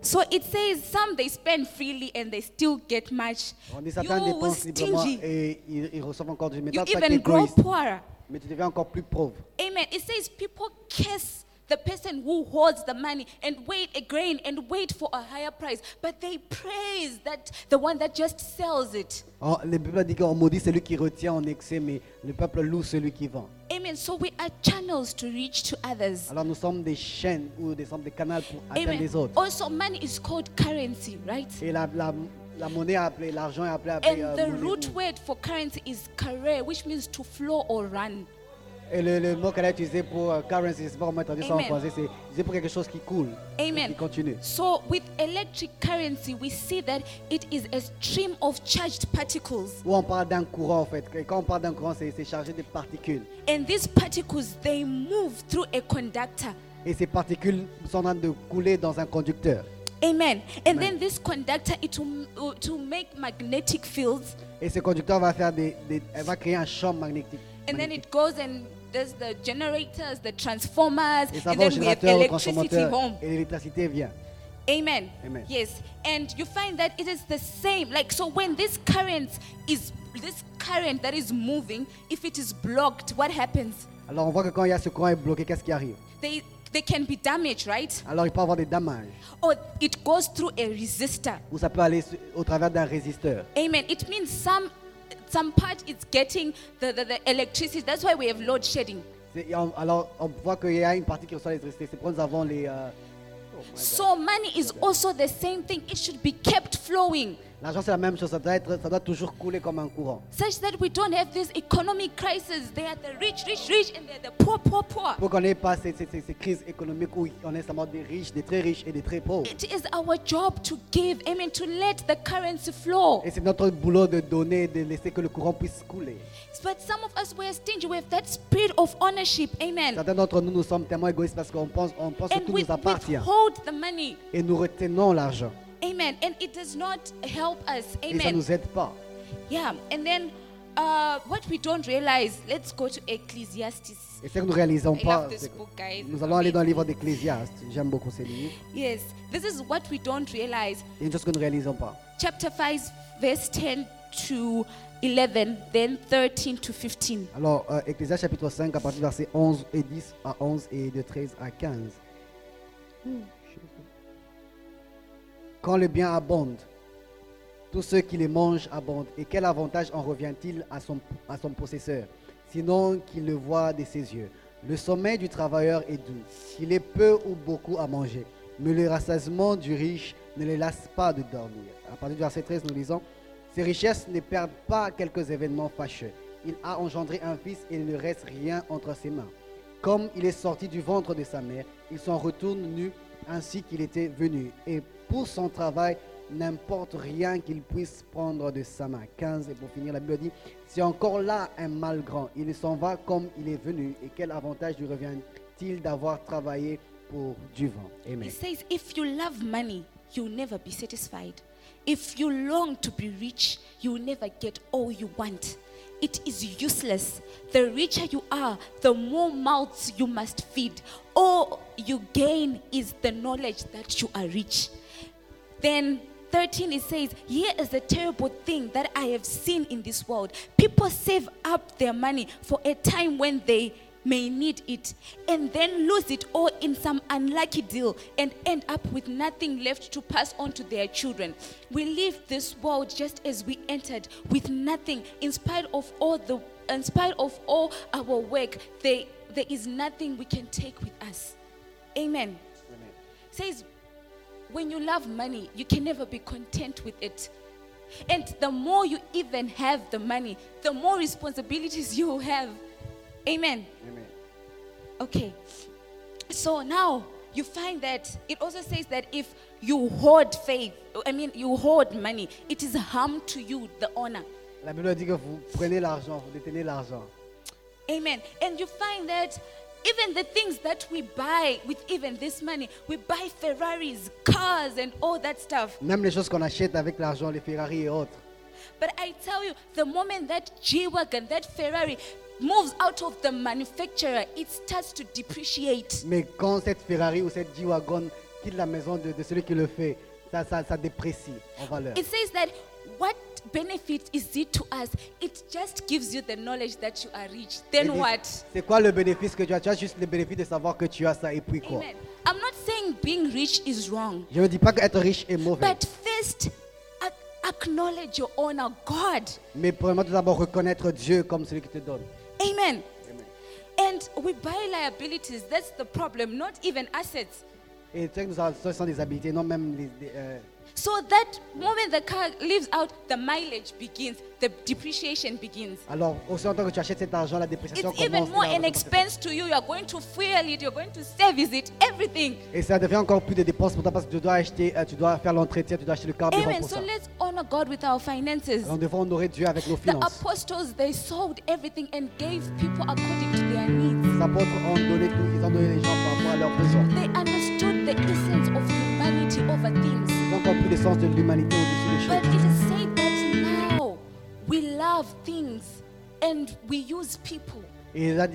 So it says some they spend freely and they still get much. On you were stingy. Et ils, ils reçoivent encore du métal. You even grow poorer. Mais tu deviens encore plus pauvre. Amen. It says people curse the person who holds the money and wait a grain and wait for a higher price, but they praise that the one that just sells it. Oh, la Bible dit qu'on maudit celui qui retient en excès, mais le peuple loue celui qui vend. Amen. So we are channels to reach to others. Alors nous sommes des chaînes ou des sommes des canaux pour atteindre les autres. Also, money is called currency, right? Et la, la, la monnaie appelée, l'argent est appelé. And euh, the root ou. Word for currency is "kare," which means to flow or run. Et le, le mot qu'elle a utilisé pour uh, currency, c'est pas comment traduire ça en français, c'est c'est pour quelque chose qui coule, Amen. Qui continue. So with electric currency, we see that it is a stream of charged particles. Où on parle d'un courant en fait. Et quand on parle d'un courant, c'est, c'est chargé de particules. And these particles, they move through a conductor. Et ces particules sont en train de couler dans un conducteur. Amen. And Amen. Then this conductor, it will to make magnetic fields. Et ce conducteur va faire des, des va créer un champ magnétique. And magnétique. Then it goes and there's the generators, the transformers, and then we have electricity home. Amen. Amen. Yes. And you find that it is the same. Like, so when this current is, this current that is moving, if it is blocked, what happens? Alors on voit que quand il y a ce courant bloqué, qu'est-ce qui arrive? They, they can be damaged, right? Alors il peut avoir des dommages. Or it goes through a resistor. Ou ça peut aller au travers d'un résisteur. Amen. It means some Some part it's getting the, the, the electricity. That's why we have load shedding. C'est, alors on voit qu'il y a une partie qui reçoit l'électricité. C'est pour nous avons les. Euh... Oh so money is also the same thing. It should be kept flowing. L'argent c'est la même chose. Ça doit être, ça doit toujours couler comme un courant. Such that we don't have this economic crisis. They are the rich, rich, rich, and they are the poor, poor, poor. Pour qu'on n'ait pas ces, ces, ces, ces crises économiques où on est seulement des riches, des très riches et des très pauvres. It is our job to give, I mean, to let the currency flow. Et c'est notre boulot de donner, de laisser que le courant puisse couler. But some of us were stingy. We have that spirit of ownership. Amen. Certains d'entre nous nous sommes tellement égoïstes parce qu'on pense, on pense que tout nous appartient. The money. Et nous retenons l'argent. Amen. And it does not help us. Amen. Et ça nous aide pas. Yeah. And then uh, what we don't realize, let's go to Ecclesiastes. Et ce que nous réalisons I pas, c'est book, nous allons aller dans le livre d'Ecclésiaste. J'aime beaucoup ce livre. Yes. This is what we don't realize. Et une chose que nous réalisons pas. Chapter five, verse ten to eleven, then thirteen to fifteen. Alors euh, Ecclésiaste chapitre cinq à partir du verset onze et dix à onze et de treize à quinze. Hmm. Quand le bien abonde, tous ceux qui les mangent abondent. Et quel avantage en revient-il à son, à son possesseur, sinon qu'il le voit de ses yeux? Le sommeil du travailleur est doux, il est peu ou beaucoup à manger, mais le rassasiement du riche ne les lasse pas de dormir. À partir du verset treize, nous lisons « Ses richesses ne perdent pas quelques événements fâcheux. Il a engendré un fils et il ne reste rien entre ses mains. Comme il est sorti du ventre de sa mère, il s'en retourne nu ainsi qu'il était venu. Et pour son travail, n'importe rien qu'il puisse prendre de sa main. » quinze, et pour finir, la Bible dit « C'est encore là un mal grand. Il s'en va comme il est venu. Et quel avantage lui revient-il d'avoir travaillé pour du vent ?» Amen. It says, if you love money, you'll never be satisfied. If you long to be rich, you'll never get all you want. It is useless. The richer you are, the more mouths you must feed. All you gain is the knowledge that you are rich. Then thirteen, it says, here is a terrible thing that I have seen in this world. People save up their money for a time when they may need it, and then lose it all in some unlucky deal and end up with nothing left to pass on to their children. We leave this world just as we entered, with nothing. In spite of all the, in spite of all our work, there, there is nothing we can take with us. Amen. Amen. It says, when you love money, you can never be content with it. And the more you even have the money, the more responsibilities you have. Amen. Amen. Okay. So now you find that it also says that if you hoard faith, I mean you hoard money, it is harm to you, the honor. La Bible dit que vous prenez l'argent, vous détenez l'argent. Amen. And you find that even the things that we buy with even this money, we buy Ferraris, cars and all that stuff. Même les choses qu'on achète avec l'argent, les Ferrari et autres. But I tell you, the moment that G-Wagon, that Ferrari moves out of the manufacturer, it starts to depreciate. Mais quand cette Ferrari ou cette G-Wagon quitte la maison de, de celui qui le fait, ça, ça, ça déprécie en valeur. It says that what benefit is it to us? It just gives you the knowledge that you are rich. Then dit, what? C'est quoi le bénéfice que tu as? Tu as juste le bénéfice de savoir que tu as ça et puis quoi? Amen. I'm not saying being rich is wrong. Je ne dis pas qu'être riche est mauvais. But first, acknowledge your honor, God. Mais premièrement, tout d'abord reconnaître Dieu comme celui qui te donne. Amen. Amen. And we buy liabilities. That's the problem. Not even assets. Et nous sommes des habilités, non même les. Euh, so that moment the car leaves out, the mileage begins, the depreciation begins. Alors aussi en tant que tu achètes cet argent, la dépréciation commence. It's even more an expense to you. You are going to fuel it. You are going to service it. Everything. Et ça devient encore plus de dépenses pour toi parce que tu dois acheter, tu dois faire l'entretien, tu dois acheter le carburant pour ça. Amen. So let's honor God with our finances. Alors, nous devons honorer Dieu avec nos finances. The apostles, they sold everything and gave people according to their needs. Les apôtres ont donné tout. Ils ont donné les gens par rapport à leurs besoins. They understood the essence of humanity over things. But it is said that now we love things and we use people. Instead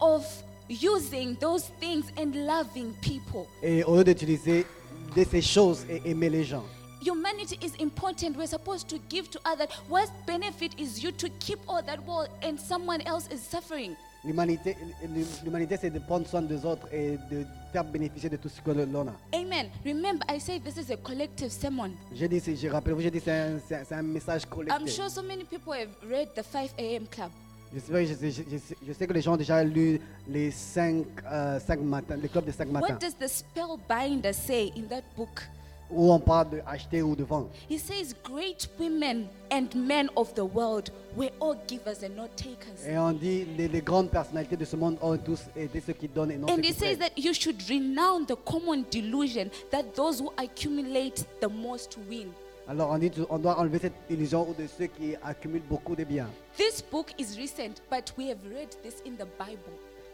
of using those things and loving people. Humanity is important. We're supposed to give to others. What benefit is you to keep all that well and someone else is suffering? L'humanité, l'humanité, c'est de prendre soin des autres et de faire bénéficier de tout ce que l'on a. Amen. Remember, I say this is a collective sermon. Je dis, je rappelle, je dis, c'est un, c'est un message collectif. I'm sure so many people have read the five a.m. club. Je sais, je, sais, je, sais, je sais que les gens ont déjà lu les cinq, euh, cinq matins, le club des cinq matins. What does the spellbinder say in that book? Où on parle de acheter ou de vendre. He says, great women and men of the world were all givers and not takers. Et on dit les, les grandes personnalités de ce monde ont tous aidé ceux qui donnent et non ceux qui prennent. And he says that you should renounce the common delusion that those who accumulate the most win. Alors on dit on doit enlever cette illusion de ceux qui accumulent beaucoup de biens. This book is recent, but we have read this in the Bible.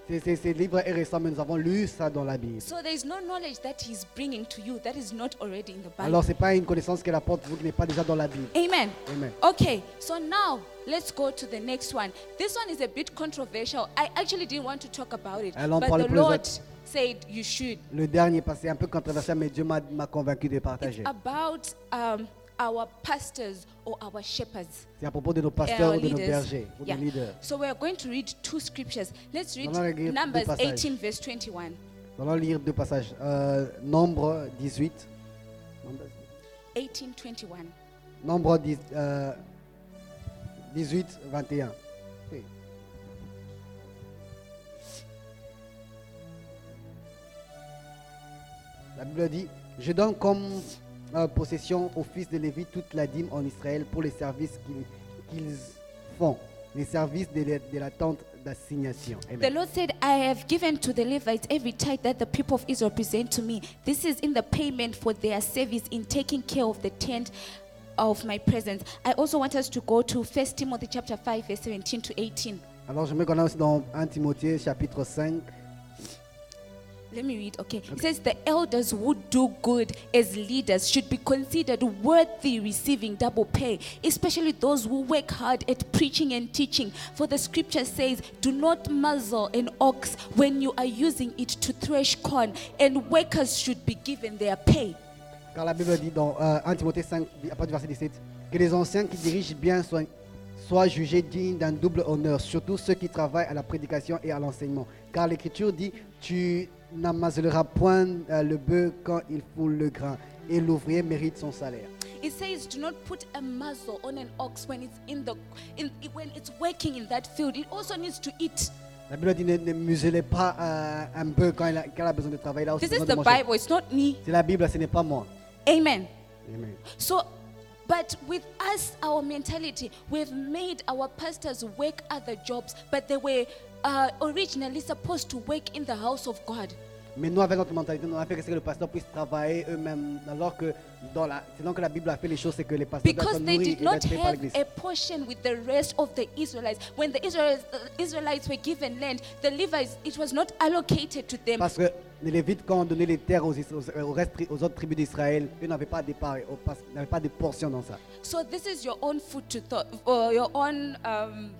Ce livre est récent, mais nous avons lu ça dans la Bible. So there is no knowledge that he's bringing to you that is not already in the Bible. Alors c'est pas une connaissance qu'elle apporte vous qui n'est pas déjà dans la Bible. Amen. Amen. Okay, so now let's go to the next one. This one is a bit controversial. I actually didn't want to talk about it, alors, but the Lord said you should. Le dernier passé un peu controversial, mais Dieu m'a, m'a convaincu de partager. It's about um, our pastors or our shepherds. C'est à propos de nos pasteurs ou de nos bergers, ou yeah. Nos leaders. So we are going to read two scriptures. Let's read Numbers eighteen verse twenty-one. Nous allons lire deux passages. Euh, Nombre dix-huit. eighteen twenty-one. Nombre dix, euh, dix-huit, vingt et un. La Bible dit, je donne comme euh, possession aux fils de Lévi toute la dîme en Israël pour les services qu'ils, qu'ils font, les services de, de, de la tente d'assignation. Amen. The Lord said, I have given to the Levites every tithe that the people of Israel present to me. This is in the payment for their service in taking care of the tent of my presence. I also want us to go to First Timothy chapter five, verse seventeen to eighteen. Alors je me connais aussi dans Premier Timothée chapitre cinq. Let me read, okay. okay. It says, the elders who do good as leaders should be considered worthy receiving double pay, especially those who work hard at preaching and teaching. For the scripture says, do not muzzle an ox when you are using it to thresh corn, and workers should be given their pay. Car la Bible dit dans euh, Premier Timothée cinq, à partir du verset dix-sept, que les anciens qui dirigent bien soient soient jugés dignes d'un double honneur, surtout ceux qui travaillent à la prédication et à l'enseignement. Car l'Écriture dit, tu n'amasseras point euh, le bœuf quand il foule le grain, et l'ouvrier mérite son salaire. It says, do not put a muzzle on an ox when it's in the in, when it's working in that field. It also needs to eat. La Bible dit, ne, ne muselez pas euh, un bœuf quand il a, quand il a besoin de travailler. Là aussi, this is the Bible, it's not me. C'est la Bible, ce n'est pas moi. Amen. Amen. So. But with us, our mentality, we've made our pastors work other jobs, but they were uh, originally supposed to work in the house of God. Mais nous, avec notre mentalité, nous avons fait que les pasteurs puissent travailler eux-mêmes, alors que dans la, sinon que la Bible a fait les choses, c'est que les pasteurs doivent nourrir et être payés par l'Église. Because they did not have a portion with the rest of the Israelites. When the Israelites, the Israelites were given land, the Levites, it was not allocated to them. Parce que les Lévites, quand on donnait les terres aux, aux, aux, rest, aux autres tribus d'Israël, eux n'avaient pas de part, n'avaient pas de portion dans ça. So this is your own food to thought, or your own. Um,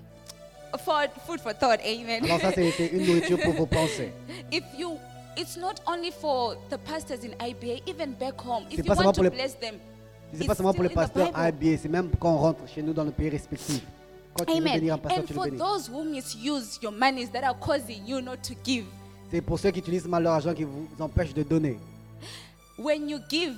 for, food for thought, amen. Alors ça, c'était une nourriture pour vos pensées. If you It's not only for the pastors in I B A, even back home. If you want to bless them, it's still in the Bible. C'est même quand on rentre chez nous dans nos pays respectifs. Amen. And for those who misuse your monies that are causing you not to give. C'est pour ceux qui utilisent mal leur argent qui vous empêche de donner. When you give,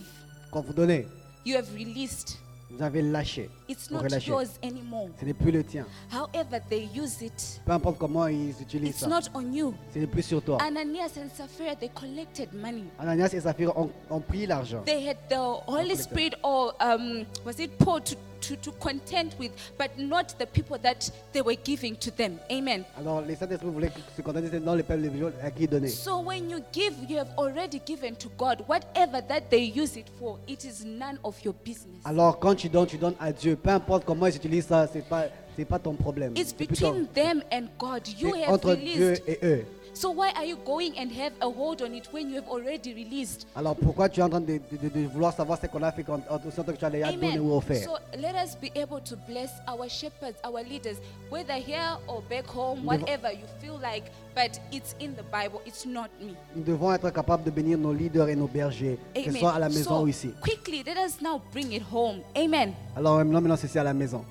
quand vous donnez, you have released. Vous avez lâché. It's not yours anymore. Ce n'est plus le tien. However they use it. Peu importe comment ils utilisent ça. It's not on you. Ce n'est plus sur toi. Ananias and Saphir, they collected money. Ananias et Saphir ont, ont pris l'argent. They had the Holy Spirit or um, was it poured to, to, to contend with, but not the people that they were giving to them. Amen. Alors les Saint-Esprit voulaient se contenter non les peuples à qui donner. So when you give, you have already given to God. Whatever that they use it for, it is none of your business. Alors quand tu donnes, tu donnes à Dieu. Peu importe comment ils utilisent ça, c'est pas c'est pas ton problème. It's between them and God. You have entre Dieu et eux. So why are you going and have a hold on it when you have already released? Alors pourquoi tu es en train de de, de vouloir savoir ce qu'on a fait quand tu as déjà donné ou offert? So let us be able to bless our shepherds, our leaders, whether here or back home, whatever you feel like, but it's in the Bible, it's not me. Nous devons être capables de bénir nos leaders et nos bergers, que ce soit à la maison ou ici. Quickly, let us now bring it home. Amen. Alors maintenant c'est ici à la maison.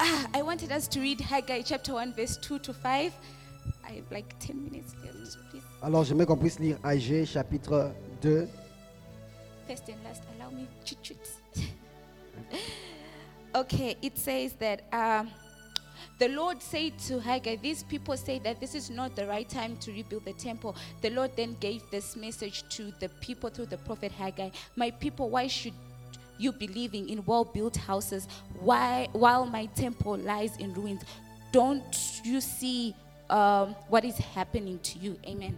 Ah, I wanted us to read Haggai chapter one verse two to five. I have like ten minutes left, please. Alors, j'aimerais qu'on puisse lire Haggai chapitre deux. First and last, allow me chut-chut. Okay, it says that uh, the Lord said to Haggai, these people say that this is not the right time to rebuild the temple. The Lord then gave this message to the people through the prophet Haggai. My people, why should you be living in well-built houses why, while my temple lies in ruins? Don't you see Um, what is happening to you? Amen.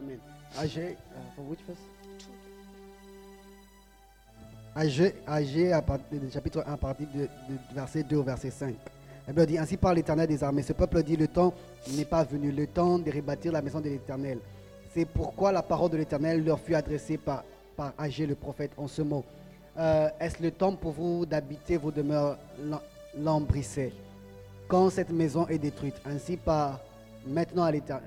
Amen. Haggai, uh, for which verse? Haggai, Haggai, à partir du chapitre un, à partir de, de verset deux au verset cinq. La Bible dit, ainsi parle l'Éternel des armées. Ce peuple dit, le temps n'est pas venu, le temps de rebâtir la maison de l'Éternel. C'est pourquoi la parole de l'Éternel leur fut adressée par, par Haggai le prophète en ce mot. Euh, est-ce le temps pour vous d'habiter vos demeures lambrissées? Quand cette maison est détruite, ainsi parle maintenant à l'Éternel,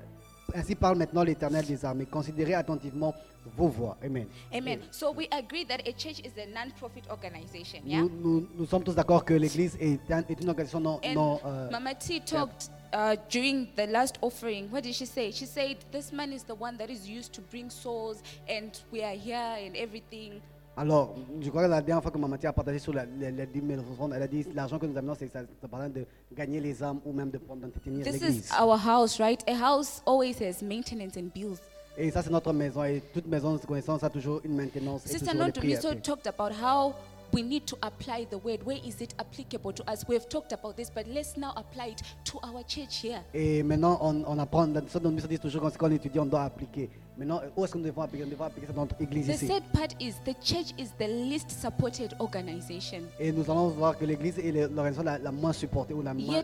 ainsi parle maintenant l'Éternel des armées. Considérez attentivement vos voix. Amen. Amen. So we agree that a church is a non-profit organization, yeah? Nous, nous, nous sommes tous d'accord que l'Église est, est une organisation non. And non euh, Mama T talked uh, during the last offering. What did she say? She said, "This man is the one that is used to bring souls, and we are here and everything." Alors, je crois que la dernière fois que Mama Tia a partagé sur la dix mille francs, elle a dit l'argent que nous amenons, c'est ça parlant de gagner les âmes ou même de prendre d'entretenir l'église. This is our house, right? A house always has maintenance and bills. Et ça, c'est notre maison. Et toute maison de connaissance a toujours une maintenance. Et Sister Lord Riso talked about how we need to apply the word. Where is it applicable to us? We've talked about this, but let's now apply it to our church here. Et maintenant, on, on apprend. Dans ce qu'on dit toujours, quand on étudie, on doit appliquer. Maintenant, où est-ce qu'on devrait appliquer? On devrait appliquer ça dans notre église ici. The third part is the church is the least supported organization. Et nous allons voir que l'église est l'organisation la, la moins supportée ou la moins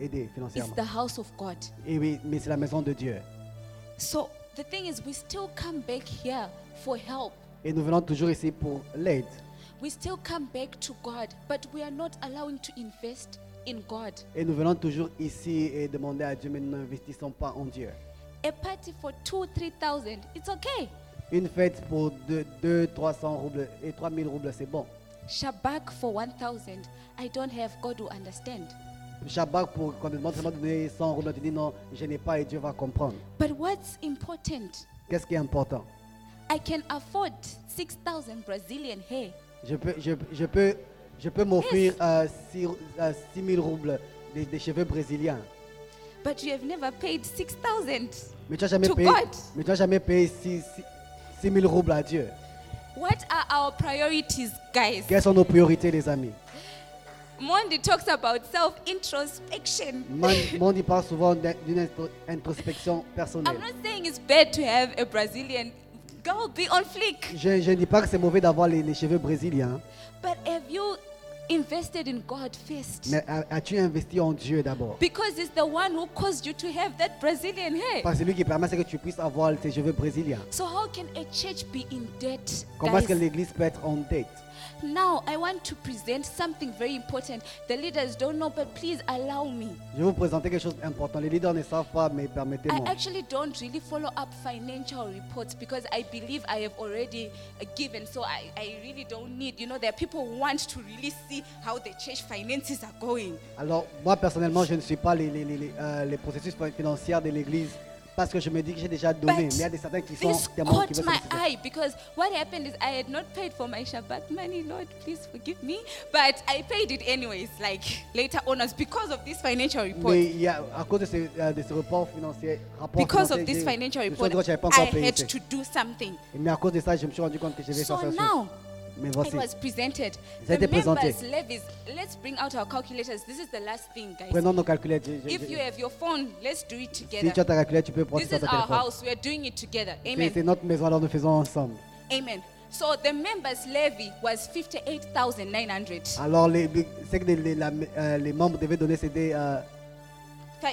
aidée financièrement. It's the house of God. Et oui, mais c'est la maison de Dieu. So the thing is, we still come back here for help. Et nous venons toujours ici pour l'aide. We still come back to God, but we are not allowing to invest in God. Et nous venons toujours ici et demander à Dieu, mais nous n'investissons pas en Dieu. A party for two, three thousand, it's okay. Une fête pour deux, deux, trois cents roubles et trois mille roubles, c'est bon. Shabbat for one thousand, I don't have, God will understand. Shabbat pour quand on demande de donner cent roubles, tu dis non, je n'ai pas et Dieu va comprendre. But what's important? Qu'est-ce qui est important? I can afford six thousand Brazilian hair. Je peux, je, je peux, je peux m'offrir à yes. uh, six mille uh, roubles des, des cheveux brésiliens. But you have never paid six thousand to payé, God. Mais tu n'as jamais payé six mille roubles à Dieu. What are our priorities, guys? Quelles sont nos priorités, les amis? Mondi talks about self-introspection. Mondi parle souvent d'une introspection personnelle. I'm not saying it's bad to have a Brazilian. Go be on fleek. Je, je ne dis pas que c'est mauvais d'avoir les, les cheveux brésiliens. But have you invested in God first? Mais as-tu investi en Dieu d'abord? Because it's the one who caused you to have that Brazilian hair. Parce que lui qui permet que tu puisses avoir tes cheveux brésiliens. So how can a church be in debt? Comment est-ce que l'église peut être en dette? Now I want to present something very important. The leaders don't know, but please allow me. Je vais vous présenter quelque chose d'important. Les leaders ne savent pas, mais permettez-moi. I actually don't really follow up financial reports because I believe I have already given, so I, I really don't need. You know, there are people who want to really see how the church finances are going. Alors moi personnellement, je ne suis pas les les les, euh, les processus financiers de l'église. Parce que je me dis que j'ai déjà donné, mais il y a des certains qui sont tellement qui veulent my eye because what happened is I had not paid for my Shabbat money. Lord, please forgive me, but I paid it anyways, like later on, because of this financial report. Mais il y a à cause de ce de ce report financier, rapport because financier, of this financial report, I had to do something. Mais à cause de ça, je me suis rendu compte que je devais faire ça. So mais voici. It was presented. Ça a été présenté. The members' levies. Let's bring out our calculators. This is the last thing, guys. Prenons nos calculateurs. If you have your phone, let's do it together. Si tu as ta calculatrice, tu peux prendre ça sur ton téléphone. This is our house. We are doing it together. Amen. C'est notre maison, alors nous faisons ensemble. Amen. So the members' levy was fifty-eight thousand nine hundred. Alors les c'est que les, la, euh, les membres devaient donner c'est des euh,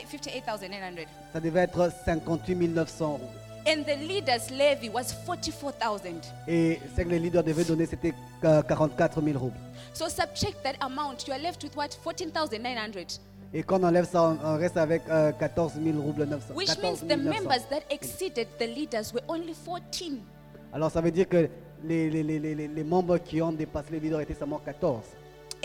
fifty-eight thousand nine hundred. Ça devait être cinquante-huit mille neuf cents euros. And the leader's levy was forty-four thousand. Et ce que les leaders devaient donner, c'était quarante-quatre mille roubles. So subtract that amount, you are left with what? fourteen thousand nine hundred. Et quand on enlève ça, on reste avec euh, quatorze mille roubles neuf cents. Which means the members that exceeded the leaders were only fourteen. Alors ça veut dire que les les les les les membres qui ont dépassé les leaders étaient seulement quatorze.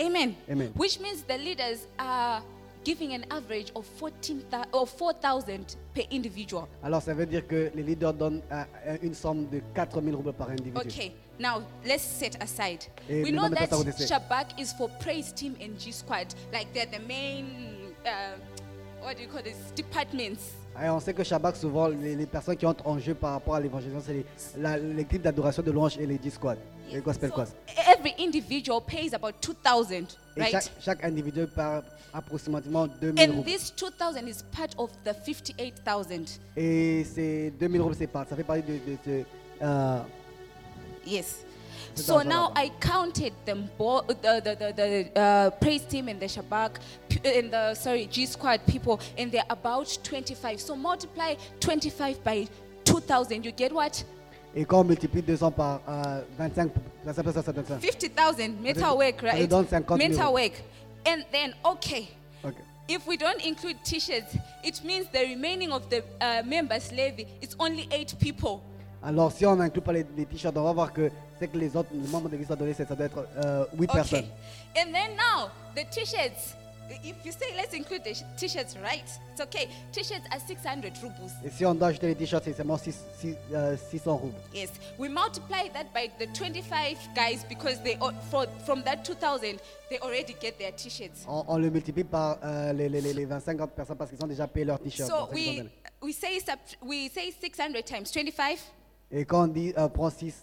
Amen. Amen. Which means the leaders are giving an average of fourteen thousand or four thousand per individual. Alors ça veut dire que les leaders donnent uh, une somme de quatre mille roubles par individu. Okay, now let's set aside. Et we know that Shabbat is for praise team and G Squad, like they're the main uh, what do you call these departments. Et on sait que Shabbat souvent les, les personnes qui entrent en jeu par rapport à l'évangélisation, c'est les, la, les clips d'adoration de louange et les G Squad. Yes. Gospel so Squad. Every individual pays about two thousand. Et right? chaque, chaque individu paie approximativement deux mille roubles. And this two thousand is part of the fifty-eight thousand. Et ces deux mille roubles c'est part, ça fait partie de, de, de euh, yes. So now I counted them bo- the the the, the uh, praise team and the Shabak and the sorry G Squad people, and they're about twenty-five. So multiply twenty-five by two thousand, you get what? Et quand on multiplie deux cents par uh, vingt-cinq, ça s'appelle ça, ça donne ça. fifty thousand, mental work, right? Mental work. And then, okay. Okay. If we don't include t-shirts, it means the remaining of the uh, members' levy is only eight people. Alors, si on n'inclut pas les, les t-shirts, on va voir que c'est que les autres membres de l'église adolescente, ça doit être euh, huit okay. personnes. And then now, the t-shirts. If you say let's include the t-shirts, right? It's okay. T-shirts are six hundred rubles. Et si on doit ajouter les t-shirts, c'est seulement six cents roubles. Yes. We multiply that by the twenty-five guys because they for, from that two thousand they already get their t-shirts. On, on le multiplie par euh, les, les, les vingt-cinq personnes parce qu'ils ont déjà payé leurs t-shirts. So we we say we say six hundred times twenty-five. Et quand on dit euh, prend six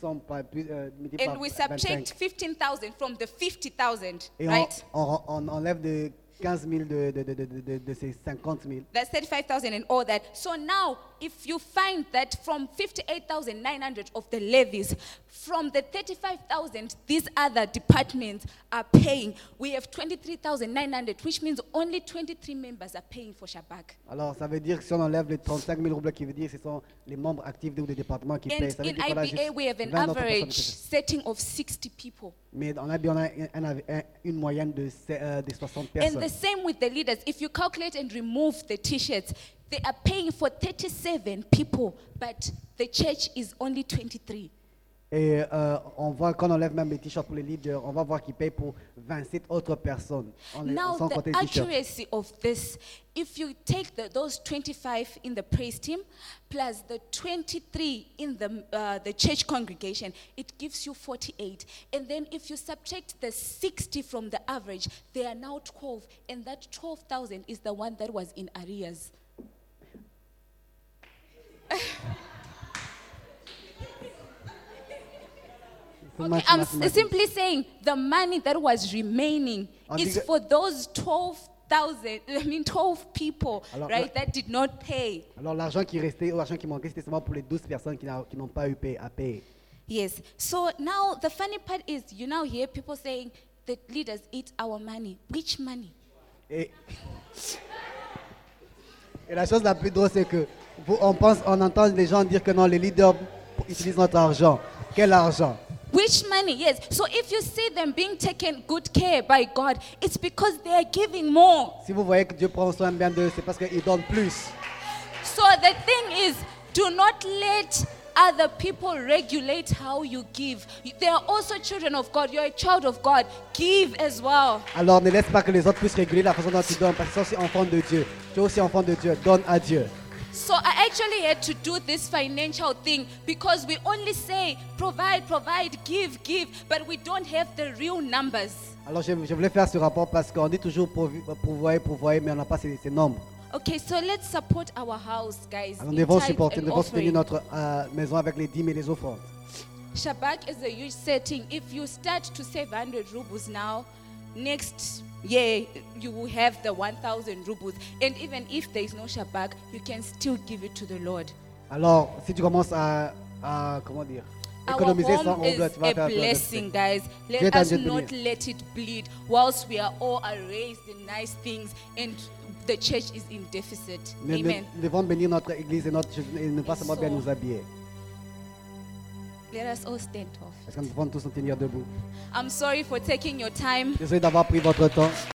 cents par, euh, multiplié par vingt-cinq. And we subtract fifteen thousand from the fifty thousand, right? On, on, on enlève de fifteen thousand de, de, de, de, de, de ces fifty thousand. That's thirty-five thousand and all that. So now, if you find that from fifty-eight thousand nine hundred of the levies, from the thirty-five thousand these other departments are paying, we have twenty-three thousand nine hundred, which means only twenty-three members are paying for Shabbat. Alors, ça veut dire que si on enlève les trente-cinq mille roubles, qui veut dire que ce sont les membres actifs de ou des départements qui and payent. And in I B A, we have an average setting of sixty people. Mais en I B A, on a un, un, une moyenne de, euh, de soixante personnes. And the same with the leaders. If you calculate and remove the t-shirts, they are paying for thirty-seven people, but the church is only twenty-three. Et euh, on voit quand on enlève même les t-shirts pour les leaders, on va voir qu'ils payent pour vingt-sept autres personnes. On now on the accuracy of this, if you take the, those twenty-five in the praise team plus the twenty-three in the uh, the church congregation, it gives you forty-eight. And then if you subtract the sixty from the average, they are now twelve, and that twelve thousand is the one that was in arrears. Okay, I'm s- simply saying the money that was remaining on is for those twelve thousand, I mean twelve people, alors, right, that did not pay. Alors l'argent qui restait, l'argent qui manquait, c'était seulement pour les douze personnes qui, qui n'ont pas eu pay, à payer. Yes. So now the funny part is, you now hear people saying that leaders eat our money. Which money? Et, et la chose la plus drôle, c'est que vous, on pense, on entend les gens dire que non, les leaders utilisent notre argent. Quel argent? Which money? Yes. So if you see them being taken good care by God, it's because they are giving more. Si vous voyez que Dieu prend soin bien d'eux, c'est parce qu'il donne plus. So the thing is, do not let other people regulate how you give. They are also children of God. You are a child of God. Give as well. Alors ne laisse pas que les autres puissent réguler la façon dont tu donnes, parce que tu es aussi enfant de Dieu. Tu es aussi enfant de Dieu. Donne à Dieu. So I actually had to do this financial thing because we only say provide, provide, give, give, but we don't have the real numbers. Alors je, je voulais faire ce rapport parce qu'on dit toujours pourvoyer, pourvoyer, mais on n'a pas ces, ces nombres. Okay, so let's support our house, guys. Alors nous devons supporter, nous devons soutenir notre euh, maison avec les dîmes et les offrandes. Shabbat is a huge setting. If you start to save one hundred rubles now, next yeah, you will have the one thousand rubles. And even if there is no Shabbat, you can still give it to the Lord. Alors, si tu commences à, à comment dire, économiser ça, on doit, tu vas faire. Our home is a blessing, guys. Let us not let it bleed whilst we are all raised in nice things and the church is in deficit. Amen. Nous devons bénir notre église et notre et ne pas seulement bien nous habiller. Let us all stand off. I'm sorry for taking your time. Désolé d'avoir pris votre temps.